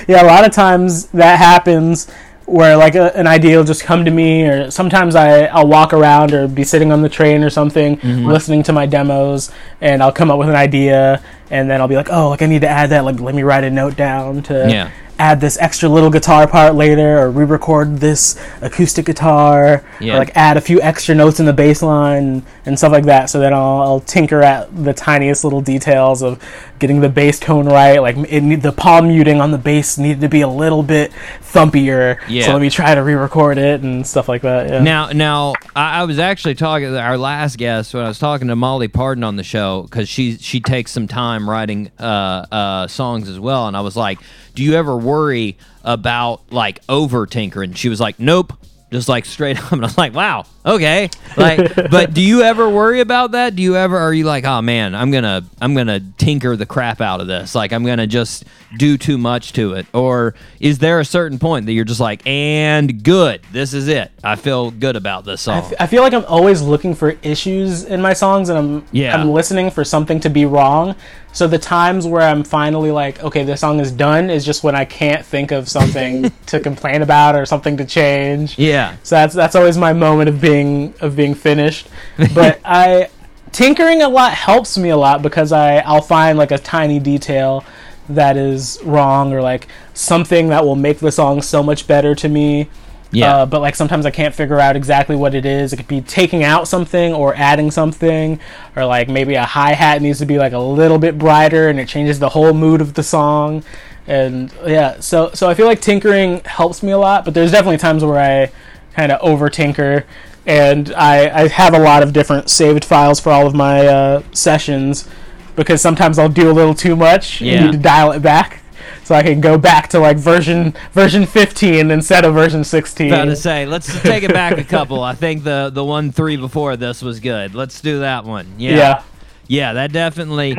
Yeah. A lot of times that happens where like a, an idea will just come to me, or sometimes I, I'll walk around or be sitting on the train or something, mm-hmm. listening to my demos, and I'll come up with an idea, and then I'll be like, oh, like I need to add that, like let me write a note down to yeah. add this extra little guitar part later, or re-record this acoustic guitar, yeah. or like add a few extra notes in the bass line, and stuff like that, so then I'll, I'll tinker at the tiniest little details of getting the bass tone right, like it need, the palm muting on the bass needed to be a little bit thumpier, yeah. so let me try to re-record it, and stuff like that. Yeah. Now, now I, I was actually talking to our last guest, when I was talking to Molly Pardon on the show, because she, she takes some time writing uh, uh, songs as well, and I was like, do you ever worry about like over tinkering? She was like, nope, just like straight up. And I was like, wow, okay. Like, but do you ever worry about that? Do you ever, are you like, oh man, I'm gonna I'm gonna tinker the crap out of this, like I'm gonna just do too much to it? Or is there a certain point that you're just like, and good, this is it, I feel good about this song? I, f- I feel like I'm always looking for issues in my songs, and I'm yeah. I'm listening for something to be wrong. So the times where I'm finally like, okay, this song is done, is just when I can't think of something to complain about or something to change. Yeah. So that's that's always my moment of being of being finished. But I tinkering a lot helps me a lot, because I I'll find like a tiny detail that is wrong, or like something that will make the song so much better to me. Yeah. Uh, but like sometimes I can't figure out exactly what it is. It could be taking out something or adding something, or like maybe a hi-hat needs to be like a little bit brighter and it changes the whole mood of the song. And yeah, so so I feel like tinkering helps me a lot, but there's definitely times where I kind of over tinker, and I, I have a lot of different saved files for all of my uh, sessions, because sometimes I'll do a little too much yeah. and you need to dial it back. So I can go back to like version version fifteen instead of version sixteen. About to say, let's take it back a couple. I think the the one three before this was good. Let's do that one. Yeah, yeah, yeah, that definitely.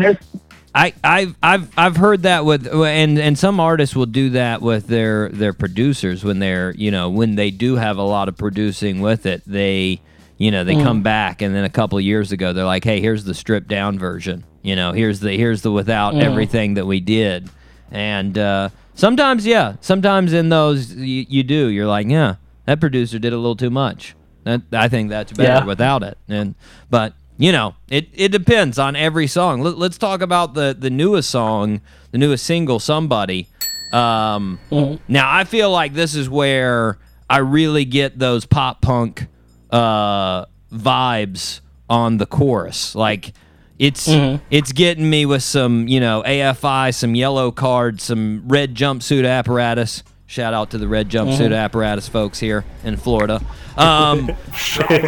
I I've I've I've heard that with and and some artists will do that with their their producers when they're you know when they do have a lot of producing with it. They you know they mm. come back, and then a couple of years ago they're like, hey, here's the stripped down version. You know, here's the here's the without mm. everything that we did. And uh, sometimes, yeah, sometimes in those you, you do. You're like, yeah, that producer did a little too much. That, I think that's better yeah. without it. And but you know, it, it depends on every song. Let, let's talk about the, the newest song, the newest single, "Somebody." Um, mm-hmm. Now I feel like this is where I really get those pop punk uh, vibes on the chorus, like. It's mm-hmm. it's getting me with some, you know, A F I, some yellow card, some red jumpsuit apparatus. Shout out to the red jumpsuit mm-hmm. apparatus folks here in Florida. Um,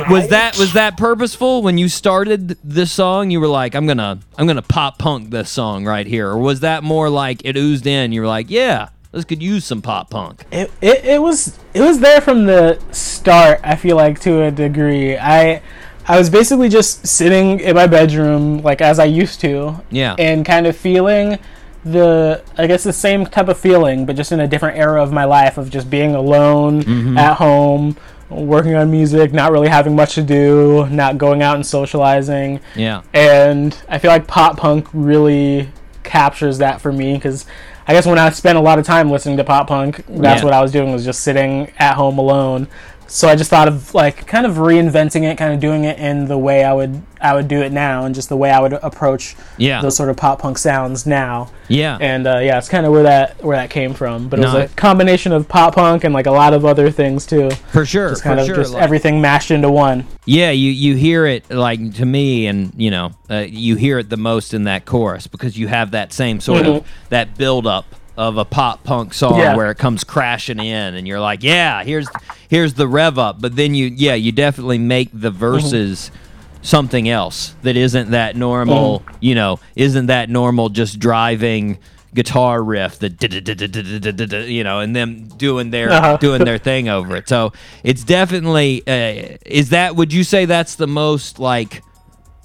was that was that purposeful when you started this song? You were like, I'm gonna I'm gonna pop punk this song right here, or was that more like it oozed in? You were like, yeah, this could use some pop punk. It, it it was it was there from the start. I feel like to a degree. I I was basically just sitting in my bedroom, like as I used to, yeah, and kind of feeling. The I guess the same type of feeling, but just in a different era of my life of just being alone mm-hmm. at home, working on music, not really having much to do, not going out and socializing. Yeah, and I feel like pop punk really captures that for me because I guess when I spent a lot of time listening to pop punk, that's yeah. what I was doing was just sitting at home alone. So I just thought of like kind of reinventing it, kind of doing it in the way I would I would do it now, and just the way I would approach yeah. those sort of pop punk sounds now. Yeah, and uh, yeah, it's kind of where that where that came from. But it no, was a combination of pop punk and like a lot of other things too. For sure, just kind for of sure, just like, everything mashed into one. Yeah, you you hear it like to me, and you know uh, you hear it the most in that chorus because you have that same sort mm-hmm. of that build up. Of a pop punk song yeah. where it comes crashing in and you're like, yeah, here's here's the rev up, but then you yeah, you definitely make the verses mm-hmm. something else that isn't that normal, mm-hmm. you know, isn't that normal just driving guitar riff that you know, and them doing their uh-huh. doing their thing over it. So, it's definitely uh, is that would you say that's the most like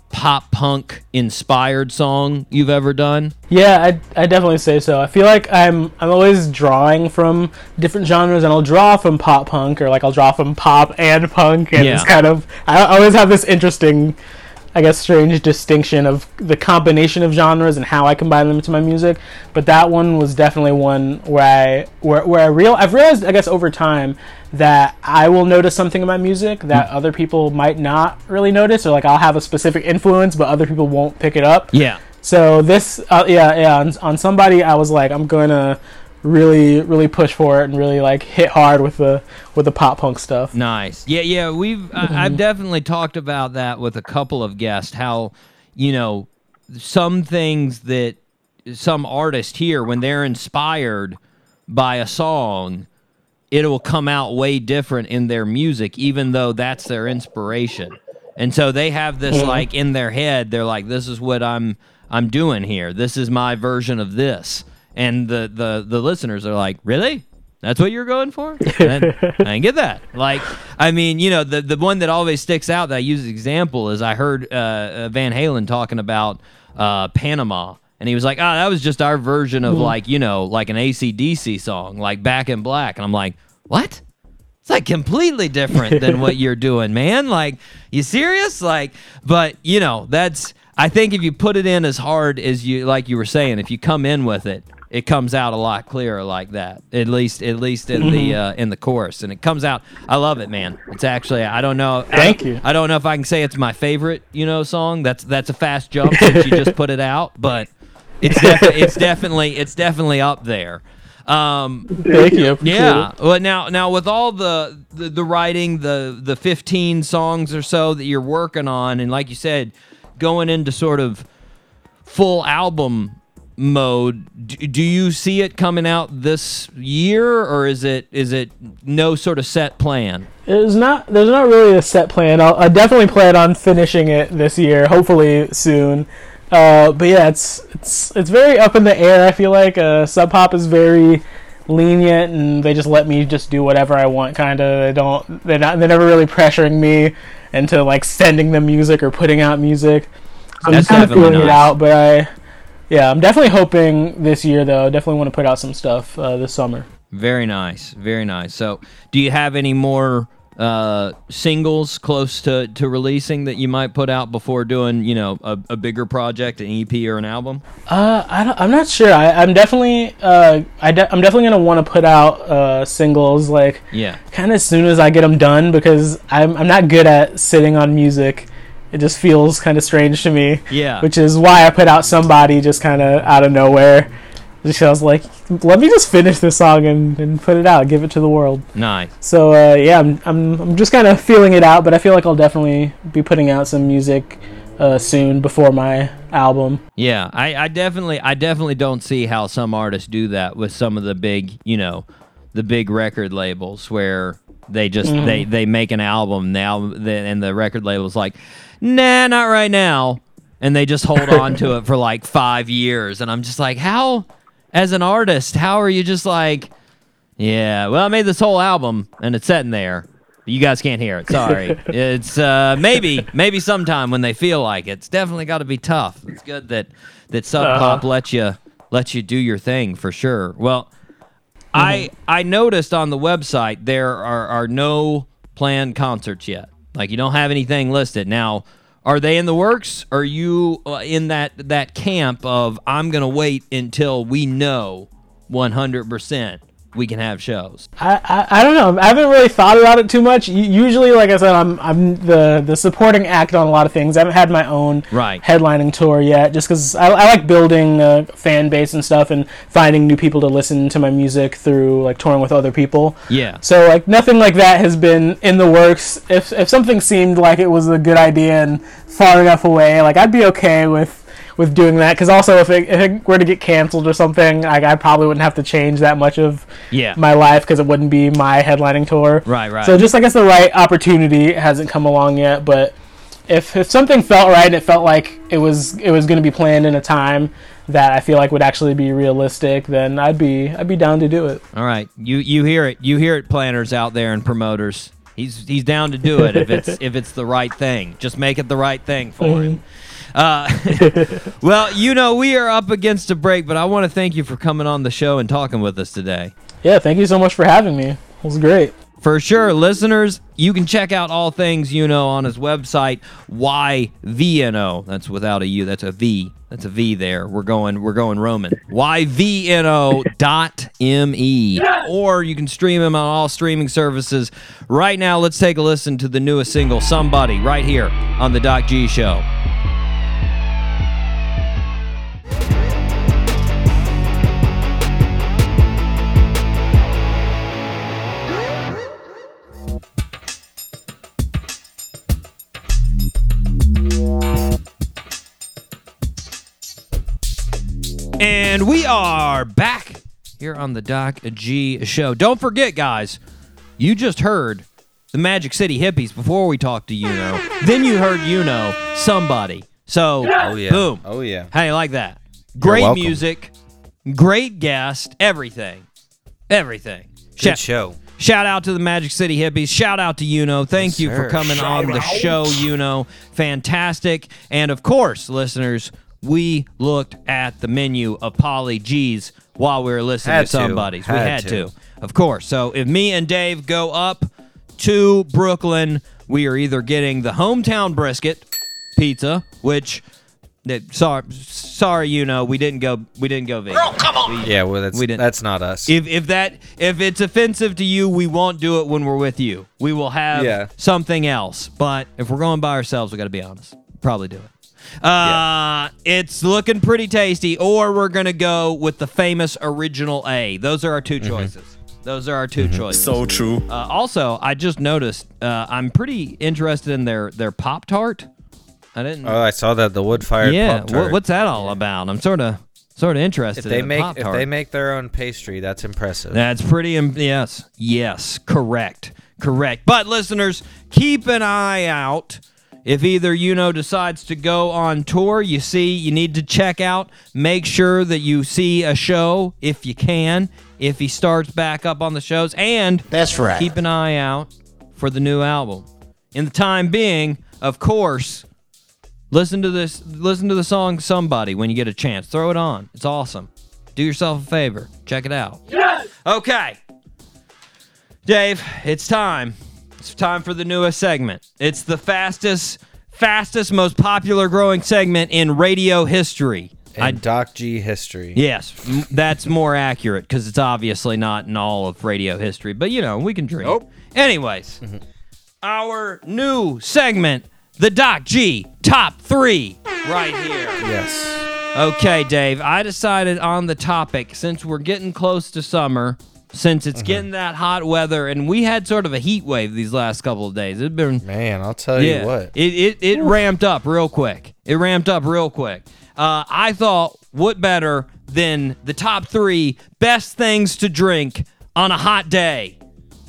pop punk inspired song you've ever done? Yeah, I, I definitely say so. I feel like I'm I'm always drawing from different genres, and I'll draw from pop punk or like I'll draw from pop and punk, and yeah. it's kind of I always have this interesting, I guess, strange distinction of the combination of genres and how I combine them into my music. But that one was definitely one where I where where I real I've realized I guess over time that I will notice something in my music that other people might not really notice, or like I'll have a specific influence, but other people won't pick it up. Yeah. So this, uh, yeah, yeah, on, on somebody, I was like, I'm gonna really, really push for it and really like hit hard with the with the pop punk stuff. Nice. Yeah, yeah. We've I, mm-hmm. I've definitely talked about that with a couple of guests. How you know some things that some artists hear when they're inspired by a song. It'll come out way different in their music, even though that's their inspiration. And so they have this mm-hmm. like in their head, they're like, this is what I'm I'm doing here. This is my version of this. And the the, the listeners are like, really? That's what you're going for? I didn't, I didn't get that. Like, I mean, you know, the, the one that always sticks out that I use as an example is I heard uh, Van Halen talking about uh, Panama. And he was like, oh, that was just our version of, like, you know, like an A C D C song, like Back in Black. And I'm like, what? It's, like, completely different than what you're doing, man. Like, you serious? Like, but, you know, that's, I think if you put it in as hard as you, like you were saying, if you come in with it, it comes out a lot clearer like that, at least at least in mm-hmm. the uh, in the chorus. And it comes out, I love it, man. It's actually, I don't know. Thank I, you. I don't know if I can say it's my favorite, you know, song. That's, that's a fast jump since you just put it out, but. It's, defi- it's definitely it's definitely up there. Um, Thank you. Yeah. It. Well, now now with all the, the the writing, the the fifteen songs or so that you're working on, and like you said, going into sort of full album mode, do, do you see it coming out this year, or is it is it no sort of set plan? There's not there's not really a set plan. I'll, I definitely plan on finishing it this year, hopefully soon. Uh, but yeah, it's it's it's very up in the air. I feel like uh, Sub Pop is very lenient, and they just let me just do whatever I want. Kind of, they don't they're not they're never really pressuring me into like sending them music or putting out music. So I'm just kind of feeling nice. it out. But I, yeah, I'm definitely hoping this year though. I definitely want to put out some stuff uh, this summer. Very nice, very nice. So, do you have any more? Uh, singles close to, to releasing that you might put out before doing, you know, a, a bigger project, an E P or an album? Uh, I don't, I'm not sure. I, I'm definitely, uh, I de- I'm definitely gonna want to put out uh, singles, like, yeah, kind of as soon as I get them done because I'm I'm not good at sitting on music. It just feels kind of strange to me. Yeah, which is why I put out Somebody just kind of out of nowhere. I was like, let me just finish this song and, and put it out, give it to the world. Nice. So uh, yeah, I'm I'm I'm just kind of feeling it out, but I feel like I'll definitely be putting out some music uh, soon before my album. Yeah, I, I definitely, I definitely don't see how some artists do that with some of the big, you know, the big record labels where they just mm. they they make an album now, and the record label's like, nah, not right now, and they just hold on to it for like five years, and I'm just like, how, as an artist, how are you just like, yeah, well, I made this whole album and it's sitting there. You guys can't hear it. Sorry. It's uh, maybe maybe sometime when they feel like it. It's definitely got to be tough. It's good that that Sub Pop uh-huh. let you let you do your thing for sure. Well, mm-hmm. I I noticed on the website there are, are no planned concerts yet. Like, you don't have anything listed. Now, are they in the works? Are you uh, in that that camp of I'm gonna wait until we know one hundred percent? We can have shows? I, I I don't know. I haven't really thought about it too much. Usually, like I said, I'm I'm the, the supporting act on a lot of things. I haven't had my own right. headlining tour yet, just because I, I like building a fan base and stuff, and finding new people to listen to my music through, like, touring with other people. Yeah. So, like, nothing like that has been in the works. If if something seemed like it was a good idea and far enough away, like, I'd be okay with with doing that, because also if it, if it were to get canceled or something, like, I probably wouldn't have to change that much of yeah. my life, because it wouldn't be my headlining tour. Right, right. So just, I guess, the right opportunity hasn't come along yet, but if if something felt right and it felt like it was it was going to be planned in a time that I feel like would actually be realistic, then I'd be I'd be down to do it. All right. You you hear it. You hear it, planners out there and promoters. He's he's down to do it if it's if it's the right thing. Just make it the right thing for mm-hmm. him. Uh, well, you know, we are up against a break, but I want to thank you for coming on the show and talking with us today. Yeah, thank you so much for having me. It was great. For sure. Listeners, you can check out all things you know on his website, Y V N O. That's without a U. That's a V. That's a V there. We're going we're going Roman. Y V N O dot M E. Or you can stream him on all streaming services. Right now, let's take a listen to the newest single, Somebody, right here on The Doc G Show. And we are back here on the Doc G Show. Don't forget, guys, you just heard the Magic City Hippies before we talked to you know. Then you heard you know Somebody. So, oh, yeah. boom. Oh, yeah. How do you like that? Great music, great guest, everything. Everything. Good Sh- show. Shout out to the Magic City Hippies. Shout out to you know. Thank yes, you sir. for coming Shout on the out. show, you know. Fantastic. And, of course, listeners, we looked at the menu of Polly G's while we were listening had to Somebody's. We had, had to. to, of course. So if me and Dave go up to Brooklyn, we are either getting the hometown brisket pizza, which sorry, sorry, you know, we didn't go, we didn't go vegan. Girl, come on. We, yeah, well, that's we that's not us. If if that if it's offensive to you, we won't do it when we're with you. We will have yeah. something else. But if we're going by ourselves, we got to be honest. Probably do it. Uh, yeah. It's looking pretty tasty, or we're going to go with the famous Original A. Those are our two choices. Mm-hmm. Those are our two mm-hmm. choices. So true. Uh, also, I just noticed, uh, I'm pretty interested in their, their Pop-Tart. I didn't. Oh, I saw that, the wood-fired yeah, Pop-Tart. Yeah, wh- what's that all about? I'm sort of sort of interested if they in make, Pop-Tart. If they make their own pastry, that's impressive. That's pretty, Im- yes, yes, correct, correct. But listeners, keep an eye out. If either you know decides to go on tour, you see, you need to check out, make sure that you see a show if you can, if he starts back up on the shows, and that's right. keep an eye out for the new album. In the time being, of course, listen to this, listen to the song Somebody when you get a chance. Throw it on. It's awesome. Do yourself a favor. Check it out. Yes! Okay. Dave, it's time. It's time for the newest segment. It's the fastest, fastest, most popular growing segment in radio history. In I, Doc G history. Yes, that's more accurate, because it's obviously not in all of radio history. But, you know, we can dream. Nope. Anyways, mm-hmm. our new segment, the Doc G Top three, right here. Yes. Okay, Dave, I decided on the topic, since we're getting close to summer, since it's mm-hmm. getting that hot weather, and we had sort of a heat wave these last couple of days. It's been man, I'll tell yeah, you what, it it it Ooh. ramped up real quick. It ramped up real quick. Uh, I thought, what better than the top three best things to drink on a hot day?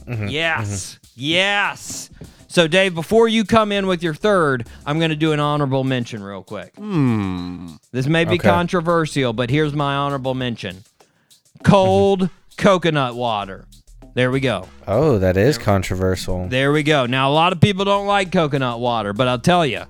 Mm-hmm. Yes, mm-hmm. yes. So, Dave, before you come in with your third, I'm going to do an honorable mention real quick. Hmm. This may be okay. controversial, but here's my honorable mention. Cold mm-hmm. coconut water. There we go. Oh, that is there controversial. There we go. Now, a lot of people don't like coconut water, but I'll tell you,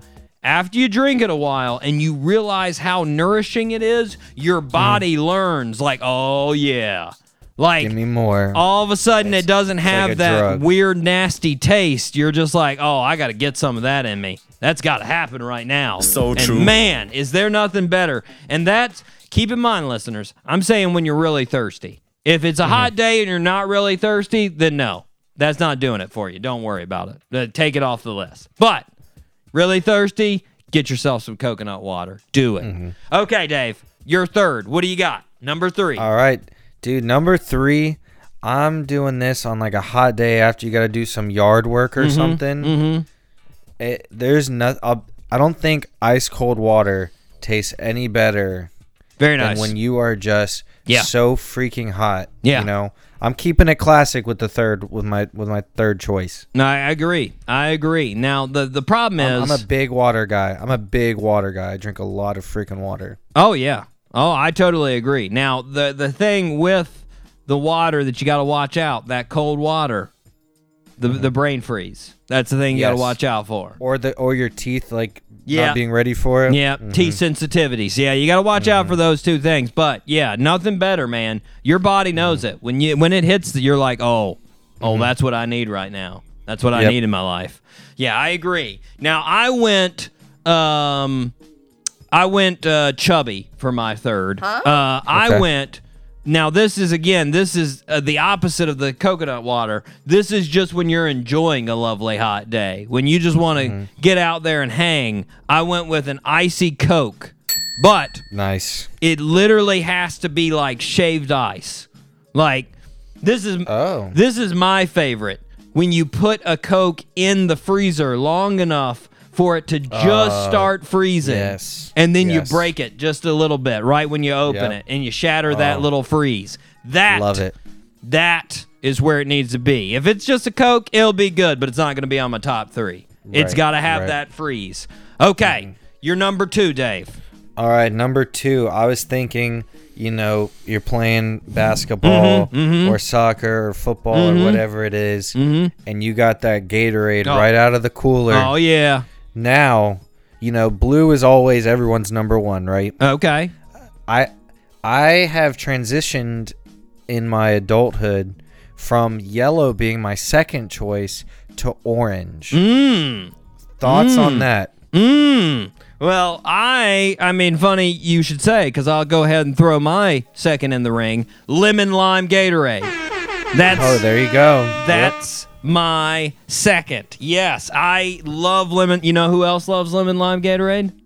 after you drink it a while and you realize how nourishing it is, your body mm. learns like, oh, yeah. Like, give me more. All of a sudden, it's, it doesn't have like that drug. weird, nasty taste. You're just like, oh, I got to get some of that in me. That's got to happen right now. So and true. Man, is there nothing better. And that's, keep in mind, listeners, I'm saying when you're really thirsty. If it's a mm-hmm. hot day and you're not really thirsty, then no. That's not doing it for you. Don't worry about it. Take it off the list. But really thirsty, get yourself some coconut water. Do it. Mm-hmm. Okay, Dave, you're third. What do you got? Number three. All right. Dude, number three, I'm doing this on like a hot day after you got to do some yard work or mm-hmm, something. Mm-hmm. It, there's no, I'll, I don't think ice cold water tastes any better Very nice. than when you are just yeah. so freaking hot. Yeah. You know, I'm keeping it classic with the third with my with my third choice. No, I agree. I agree. Now the, the problem is I'm, I'm a big water guy. I'm a big water guy. I drink a lot of freaking water. Oh yeah. Oh, I totally agree. Now, the, the thing with the water that you got to watch out, that cold water, the mm-hmm. the brain freeze. That's the thing you yes. got to watch out for. Or the or your teeth, like, yeah. not being ready for it. Yeah, mm-hmm. teeth sensitivities. Yeah, you got to watch mm-hmm. out for those two things. But, yeah, nothing better, man. Your body knows mm-hmm. it. When you when it hits, you're like, oh, oh, mm-hmm. that's what I need right now. That's what yep. I need in my life. Yeah, I agree. Now, I went... um. I went uh, chubby for my third. Huh? Uh, okay. I went, now this is, again, this is uh, the opposite of the coconut water. This is just when you're enjoying a lovely hot day. When you just want to mm-hmm. get out there and hang. I went with an icy Coke. But nice. It literally has to be like shaved ice. Like, this is oh. this is my favorite. When you put a Coke in the freezer long enough for it to just uh, start freezing, yes, and then yes. you break it just a little bit right when you open yep. it, and you shatter that oh, little freeze. That, love it. That is where it needs to be. If it's just a Coke, it'll be good, but it's not going to be on my top three. Right, it's got to have right. that freeze. Okay, mm-hmm. you're number two, Dave. All right, number two. I was thinking, you know, you're playing basketball mm-hmm, mm-hmm. or soccer or football mm-hmm. or whatever it is, mm-hmm. and you got that Gatorade oh. right out of the cooler. Oh, yeah. Now, you know, blue is always everyone's number one, right? Okay. I I have transitioned in my adulthood from yellow being my second choice to orange. Mm. Thoughts mm. on that? Mm. Well, I I mean, funny you should say, because I'll go ahead and throw my second in the ring. Lemon lime Gatorade. That's Oh, there you go. That's... Yep. My second. Yes, I love lemon. You know who else loves lemon lime Gatorade?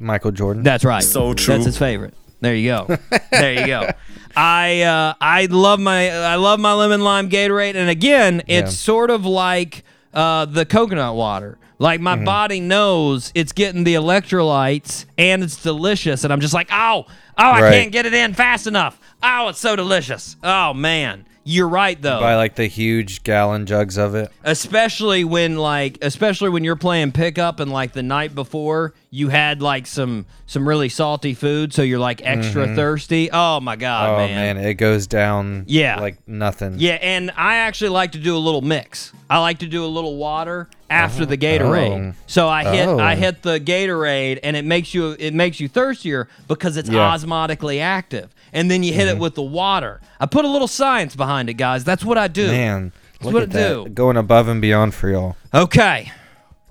Michael Jordan. That's right. So true. That's his favorite. There you go. There you go. I uh, I love my I love my lemon lime Gatorade, and again, yeah. it's sort of like uh, the coconut water. Like my mm-hmm. body knows it's getting the electrolytes, and it's delicious, and I'm just like, oh, oh, I right. can't get it in fast enough. Oh, it's so delicious. Oh man. You're right, though. Buy like the huge gallon jugs of it. Especially when like, especially when you're playing pickup and like the night before you had like some some really salty food, so you're like extra mm-hmm. thirsty. Oh my god, oh, man! Oh man, it goes down. Yeah. Like nothing. Yeah, and I actually like to do a little mix. I like to do a little water after oh, the Gatorade. Oh. So I hit oh. I hit the Gatorade, and it makes you it makes you thirstier because it's yeah. osmotically active. And then you hit mm-hmm. it with the water. I put a little science behind it, guys. That's what I do. Man, that's look what at I that. do. Going above and beyond for y'all. Okay,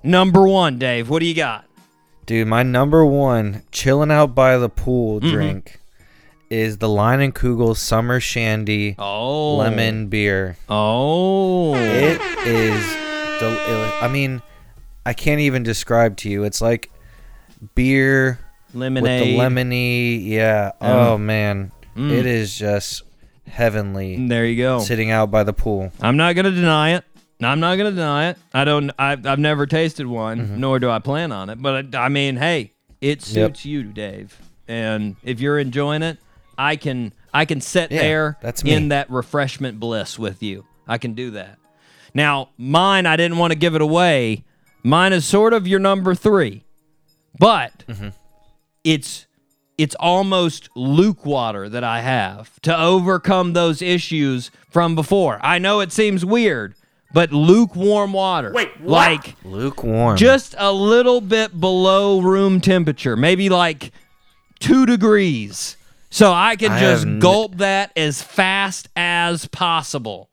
number one, Dave. What do you got, dude? My number one, chilling out by the pool mm-hmm. drink, is the Lion and Kugel Summer Shandy oh. Lemon Beer. Oh, it is. Del- I mean, I can't even describe to you. It's like beer. Lemonade. With the lemony, yeah. Um, oh, man. Mm. It is just heavenly. There you go. Sitting out by the pool. I'm not going to deny it. I'm not going to deny it. I don't, I've, I've never tasted one, mm-hmm. nor do I plan on it. But, I, I mean, hey, it suits yep. you, Dave. And if you're enjoying it, I can I can sit yeah, there that's in that refreshment bliss with you. I can do that. Now, mine, I didn't want to give it away. Mine is sort of your number three. But mm-hmm. it's it's almost luke water that I have to overcome those issues from before. I know it seems weird, but lukewarm water. Wait, what? Like lukewarm. Just a little bit below room temperature, maybe like two degrees. So I can I just n- gulp that as fast as possible.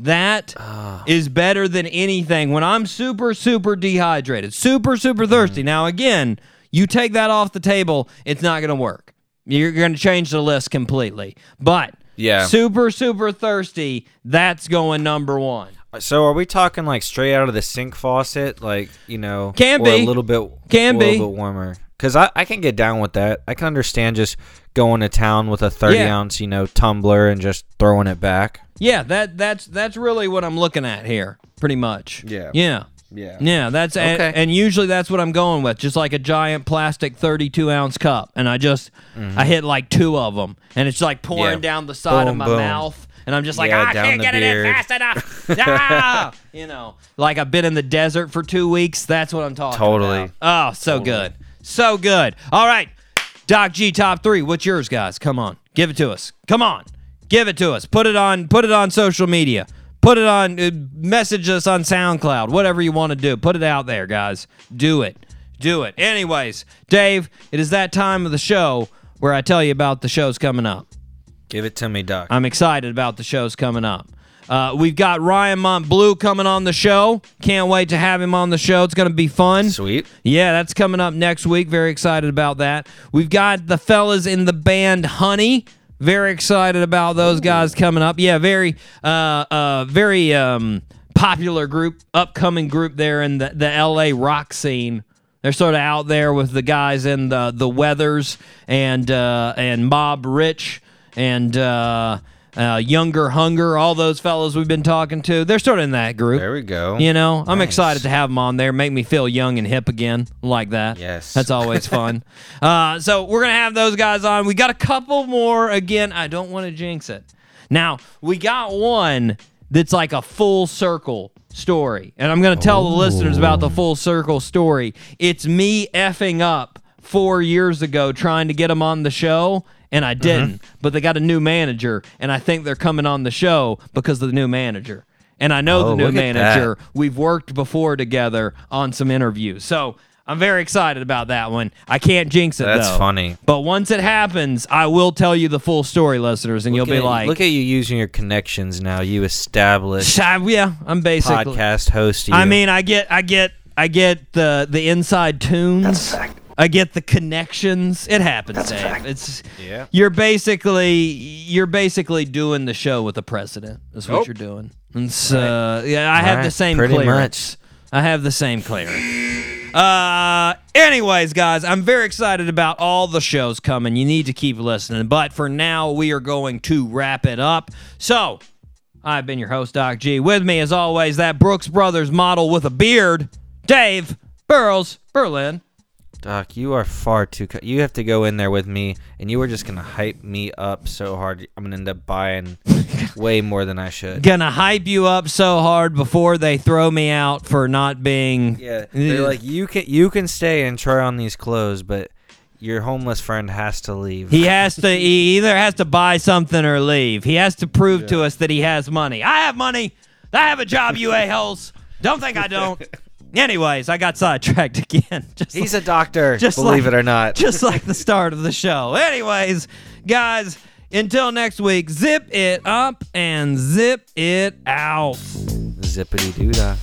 That uh. is better than anything. When I'm super, super dehydrated, super, super thirsty. Mm. Now, again, you take that off the table, it's not going to work. You're going to change the list completely. But yeah. super, super thirsty, that's going number one. So are we talking like straight out of the sink faucet? Like, you know, can or be. a little bit, can a little be. bit warmer? Because I, I can get down with that. I can understand just going to town with a thirty-ounce, yeah. you know, tumbler and just throwing it back. Yeah, that that's that's really what I'm looking at here, pretty much. Yeah. Yeah. Yeah. Yeah, that's okay. and, and usually that's what I'm going with, just like a giant plastic thirty-two ounce cup, and I just mm-hmm. I hit like two of them, and it's like pouring yeah. down the side boom, of my boom. mouth, and I'm just like, yeah, ah, I can't get beard. it in fast enough. ah! You know, like I've been in the desert for two weeks. That's what I'm talking totally. about. Oh, so totally. good. So good. All right, Doc G, top three. What's yours, guys? Come on, give it to us. Come on, give it to us. Put it on. Put it on social media. Put it on. Uh, message us on SoundCloud. Whatever you want to do, put it out there, guys. Do it. Do it. Anyways, Dave, it is that time of the show where I tell you about the shows coming up. Give it to me, Doc. I'm excited about the shows coming up. Uh, we've got Ryan Montbleu coming on the show. Can't wait to have him on the show. It's going to be fun. Sweet. Yeah, that's coming up next week. Very excited about that. We've got the fellas in the band Honey. Very excited about those guys coming up. Yeah, very, uh, uh, very um, popular group, upcoming group there in the, the L A rock scene. They're sort of out there with the guys in the the Weathers and uh, and Mob Rich and. Uh, Uh, Younger Hunger, all those fellows we've been talking to. They're sort of in that group. There we go. You know, nice. I'm excited to have them on there. Make me feel young and hip again like that. Yes. That's always fun. uh, so we're going to have those guys on. We got a couple more. Again, I don't want to jinx it. Now, we got one that's like a full circle story. And I'm going to tell oh. the listeners about the full circle story. It's me effing up four years ago trying to get them on the show. And I didn't, mm-hmm. but they got a new manager, and I think they're coming on the show because of the new manager. And I know oh, the new manager. We've worked before together on some interviews. So I'm very excited about that one. I can't jinx it, That's though. That's funny. But once it happens, I will tell you the full story, listeners, and look you'll be like... Look at you using your connections now. You established... I, yeah, I'm basically... Podcast host. You. I mean, I get I get, I get the, the inside tunes. That's a fact. I get the connections. It happens, Dave. It's yeah. you're basically you're basically doing the show with the president. That's what oh. you're doing. And so right. yeah, I All have right. the same Pretty clearance. Much. I have the same clearance. Uh, anyways, guys, I'm very excited about all the shows coming. You need to keep listening. But for now, we are going to wrap it up. So I've been your host, Doc G. With me, as always, that Brooks Brothers model with a beard, Dave Burls Berlin. Doc, you are far too... Co- you have to go in there with me, and you were just going to hype me up so hard. I'm going to end up buying way more than I should. Going to hype you up so hard before they throw me out for not being... Yeah, they're like, you can you can stay and try on these clothes, but your homeless friend has to leave. He has to... He either has to buy something or leave. He has to prove yeah. to us that he has money. I have money. I have a job, you a-holes. Don't think I don't. Anyways, I got sidetracked again. Just He's like, a doctor, just believe like, it or not. Just like the start of the show. Anyways, guys, until next week, zip it up and zip it out. Zippity doo dah.